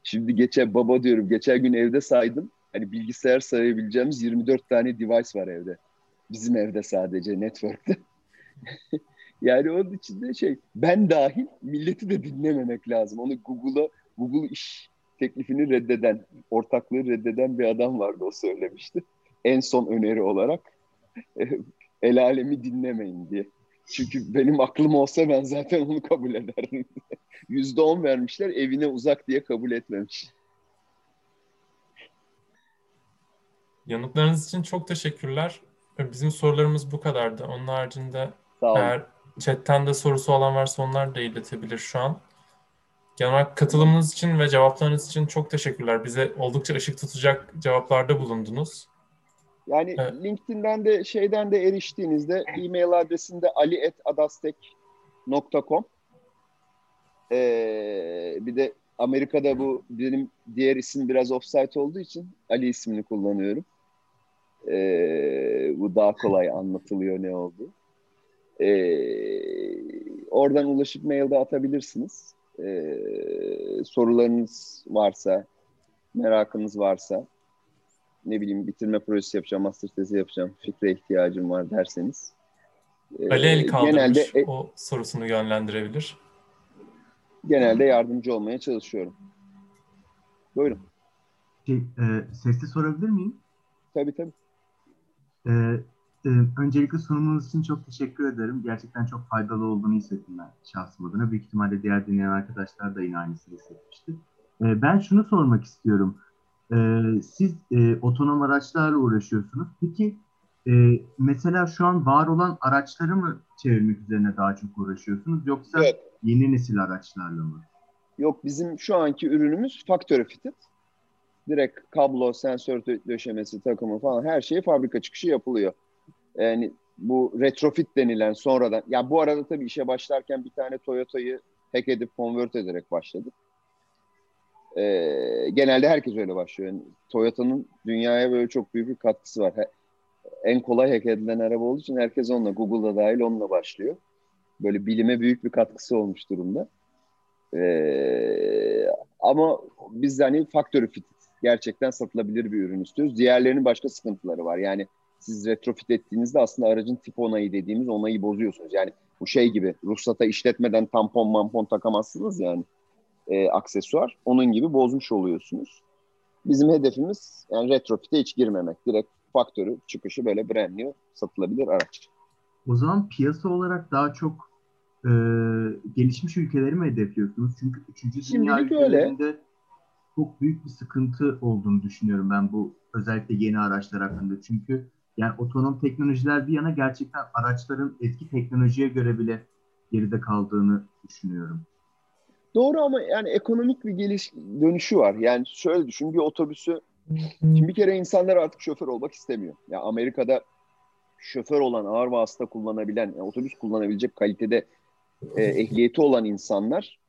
Şimdi geçen baba diyorum, geçen gün evde saydım. Hani bilgisayar sayabileceğimiz yirmi dört tane device var evde. Bizim evde sadece network'te. Yani onun içinde şey, ben dahil milleti de dinlememek lazım. Onu Google'a, Google iş teklifini reddeden, ortaklığı reddeden bir adam vardı, o söylemişti. En son öneri olarak el alemi dinlemeyin diye. Çünkü benim aklım olsa ben zaten onu kabul ederdim. Yüzde on vermişler, evine uzak diye kabul etmemiş. Yanıtlarınız için çok teşekkürler. Bizim sorularımız bu kadardı. Onun haricinde eğer chatten de sorusu olan varsa onlar da iletebilir şu an. Genel olarak katılımınız için ve cevaplarınız için çok teşekkürler. Bize oldukça ışık tutacak cevaplarda bulundunuz. Yani evet. LinkedIn'den de şeyden de eriştiğinizde e-mail adresinde ali at adastec nokta com. ee, bir de Amerika'da bu benim diğer isim biraz offsite olduğu için Ali ismini kullanıyorum. Ee, bu daha kolay anlatılıyor ne oldu. Ee, oradan ulaşıp mailde atabilirsiniz. Ee, sorularınız varsa, merakınız varsa, ne bileyim bitirme projesi yapacağım, master tezi yapacağım, fikre ihtiyacım var derseniz. Ali el kaldırmış, genelde, o sorusunu yönlendirebilir. Genelde yardımcı olmaya çalışıyorum. Buyurun. Şey, e, sesli sorabilir miyim? Tabii tabii. E, e, öncelikle sunumunuz için çok teşekkür ederim. Gerçekten çok faydalı olduğunu hissettim ben şahsım adına. Büyük ihtimalle diğer dinleyen arkadaşlar da yine aynısını hissetmişti. E, ben şunu sormak istiyorum. Ee, siz e, otonom araçlarla uğraşıyorsunuz. Peki e, mesela şu an var olan araçları mı çevirmek üzerine daha çok uğraşıyorsunuz? Yoksa evet, yeni nesil araçlarla mı? Yok, bizim şu anki ürünümüz factory fitted. Direkt kablo, sensör döşemesi, takımı falan her şey fabrika çıkışı yapılıyor. Yani bu retrofit denilen sonradan, ya bu arada tabii işe başlarken bir tane Toyota'yı hack edip convert ederek başladık. Ee, genelde herkes öyle başlıyor. Yani Toyota'nın dünyaya böyle çok büyük bir katkısı var. He, en kolay hack edilen araba olduğu için herkes onunla, Google'da dahil onunla başlıyor. Böyle bilime büyük bir katkısı olmuş durumda. Ee, ama biz hani factory fit, gerçekten satılabilir bir ürün istiyoruz. Diğerlerinin başka sıkıntıları var. Yani siz retrofit ettiğinizde aslında aracın tip onayı dediğimiz onayı bozuyorsunuz. Yani bu şey gibi, ruhsata işletmeden tampon mampon takamazsınız yani. E, aksesuar. Onun gibi bozmuş oluyorsunuz. Bizim hedefimiz yani retrofit'e hiç girmemek. Direkt faktörü çıkışı böyle brand new satılabilir araç. O zaman piyasa olarak daha çok e, gelişmiş ülkeleri mi hedefliyorsunuz? Çünkü üçüncü dünya ülkelerinde öyle çok büyük bir sıkıntı olduğunu düşünüyorum ben bu özellikle yeni araçlar hakkında. Çünkü yani otonom teknolojiler bir yana gerçekten araçların eski teknolojiye göre bile geride kaldığını düşünüyorum. Doğru ama yani ekonomik bir geliş dönüşü var. Yani şöyle düşün, bir otobüsü, şimdi bir kere insanlar artık şoför olmak istemiyor. Ya yani Amerika'da şoför olan, ağır vasıta kullanabilen, yani otobüs kullanabilecek kalitede e, ehliyeti olan insanlar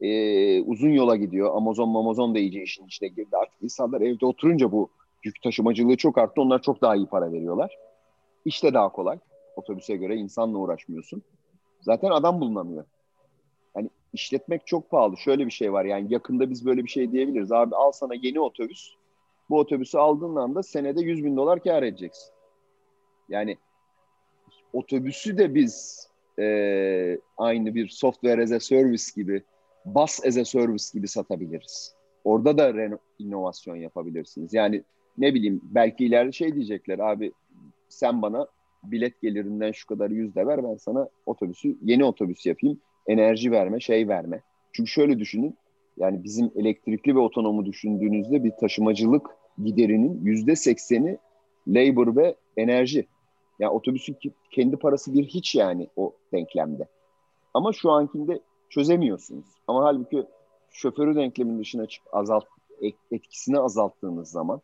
e, uzun yola gidiyor. Amazon mamazon da iyice işin içine girdi. Artık insanlar evde oturunca bu yük taşımacılığı çok arttı. Onlar çok daha iyi para veriyorlar. İşte daha kolay. Otobüse göre insanla uğraşmıyorsun. Zaten adam bulunamıyor. İşletmek çok pahalı. Şöyle bir şey var yani yakında biz böyle bir şey diyebiliriz. Abi al sana yeni otobüs. Bu otobüsü aldığın anda senede yüz bin dolar kâr edeceksin. Yani otobüsü de biz e, aynı bir software as a service gibi, bus as a service gibi satabiliriz. Orada da reno- inovasyon yapabilirsiniz. Yani ne bileyim belki ileride şey diyecekler. Abi sen bana bilet gelirinden şu kadar yüzde ver, ben sana otobüsü yeni otobüs yapayım. Enerji verme, şey verme. Çünkü şöyle düşünün, yani bizim elektrikli ve otonomu düşündüğünüzde bir taşımacılık giderinin yüzde sekseni labor ve enerji. Ya yani otobüsün kendi parası bir hiç yani o denklemde. Ama şu ankinde çözemiyorsunuz. Ama halbuki şoförü denklemin dışına çıkıp azalt, etkisini azalttığınız zaman,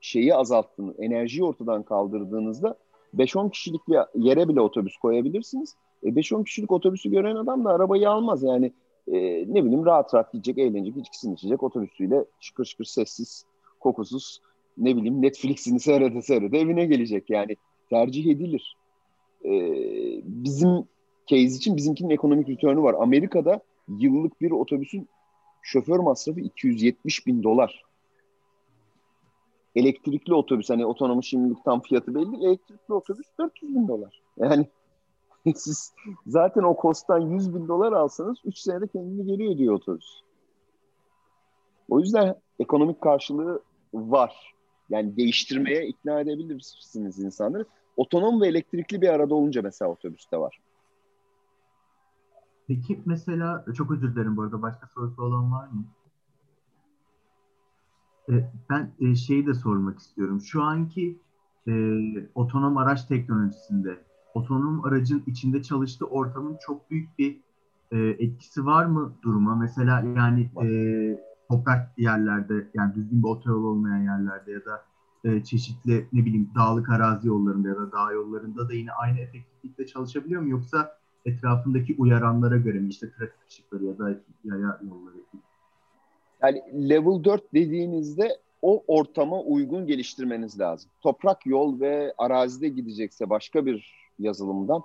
şeyi azalttığınız, enerjiyi ortadan kaldırdığınızda beş on kişilik bir yere bile otobüs koyabilirsiniz. E beş on kişilik otobüsü gören adam da arabayı almaz. Yani e, ne bileyim rahat rahat gidecek, eğlenecek, içkisini içecek, otobüsüyle şıkır şıkır sessiz, kokusuz, ne bileyim Netflix'ini seyrede seyrede evine gelecek. Yani tercih edilir. E, bizim case için bizimkinin ekonomik return'u var. Amerika'da yıllık bir otobüsün şoför masrafı iki yüz yetmiş bin dolar. Elektrikli otobüs, hani otonomu şimdilik tam fiyatı belli, elektrikli otobüs dört yüz bin dolar. Yani siz zaten o kostan yüz bin dolar alsanız üç senede kendini geri ödüyor otobüs. O yüzden ekonomik karşılığı var. Yani değiştirmeye ikna edebilirsiniz insanları. Otonom ve elektrikli bir arada olunca mesela otobüste var. Peki mesela, çok özür dilerim bu arada, başka sorusu olan var mı? Ben şeyi de sormak istiyorum. Şu anki e, otonom araç teknolojisinde otonom aracın içinde çalıştığı ortamın çok büyük bir e, etkisi var mı duruma? Mesela yani e, toprak yerlerde, yani düzgün bir otoyol olmayan yerlerde ya da e, çeşitli ne bileyim dağlık arazi yollarında ya da dağ yollarında da yine aynı efektiflikle çalışabiliyor mu? Yoksa etrafındaki uyaranlara göre mi, işte trafik ışıkları ya da yaya yolları? Yani level dört dediğinizde o ortama uygun geliştirmeniz lazım. Toprak yol ve arazide gidecekse başka bir yazılımdan,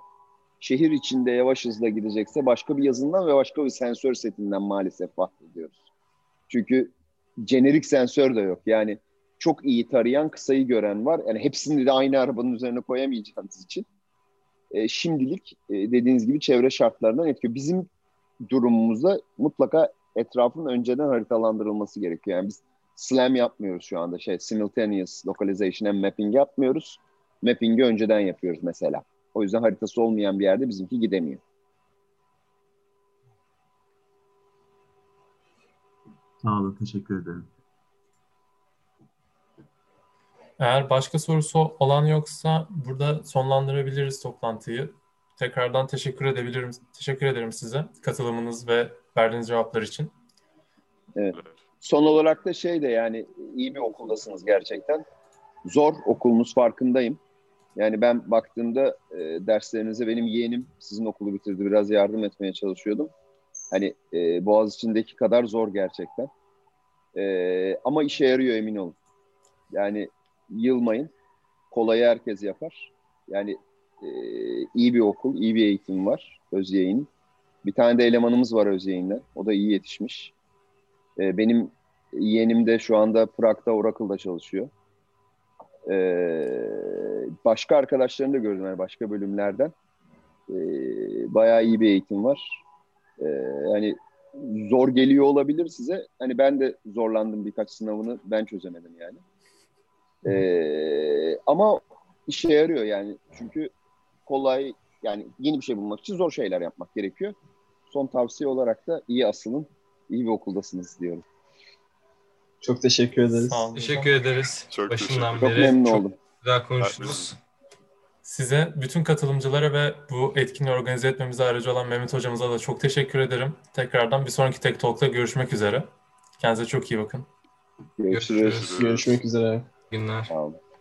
şehir içinde yavaş hızla gidecekse başka bir yazılımdan ve başka bir sensör setinden maalesef bahsediyoruz. Çünkü jenerik sensör de yok. Yani çok iyi tarayan, kısayı gören var. Yani hepsini de aynı arabanın üzerine koyamayacağınız için e, şimdilik e, dediğiniz gibi çevre şartlarından etkiliyor. Bizim durumumuzda mutlaka etrafın önceden haritalandırılması gerekiyor. Yani biz S L A M yapmıyoruz şu anda. Şey, simultaneous localization and mapping yapmıyoruz. Mapping'i önceden yapıyoruz mesela. O yüzden haritası olmayan bir yerde bizimki gidemiyor. Sağ olun, teşekkür ederim. Eğer başka sorusu olan yoksa burada sonlandırabiliriz toplantıyı. Tekrardan teşekkür edebilirim. Teşekkür ederim size katılımınız ve verdiğiniz cevaplar için. Evet. Son olarak da şey de, yani iyi bir okuldasınız gerçekten. Zor okulunuz, farkındayım. Yani ben baktığımda e, derslerinize benim yeğenim sizin okulu bitirdi. Biraz yardım etmeye çalışıyordum. Hani e, Boğaziçi'ndeki kadar zor gerçekten. E, ama işe yarıyor, emin olun. Yani yılmayın. Kolayı herkes yapar. Yani e, iyi bir okul, iyi bir eğitim var. Öz yayın. Bir tane de elemanımız var öz yayında. O da iyi yetişmiş. E, benim yeğenim de şu anda Prag'da, Oracle'da çalışıyor. Ee, başka arkadaşlarını da gördüm, yani başka bölümlerden ee, bayağı iyi bir eğitim var. Ee, hani zor geliyor olabilir size, hani ben de zorlandım, birkaç sınavını ben çözemedim yani. Ee, ama işe yarıyor yani, çünkü kolay yani, yeni bir şey bulmak için zor şeyler yapmak gerekiyor. Son tavsiye olarak da iyi asılın, iyi bir okuldasınız diyorum. Çok teşekkür ederiz. Sağ olun. Teşekkür ederiz. Çok Başından teşekkür. beri çok, memnun çok oldum. güzel konuştunuz. Size, bütün katılımcılara ve bu etkinliği organize etmemize aracı olan Mehmet hocamıza da çok teşekkür ederim. Tekrardan bir sonraki Tech Talk'ta görüşmek üzere. Kendinize çok iyi bakın. Görüşürüz. Görüşmek üzere. Günler. Sağ olun.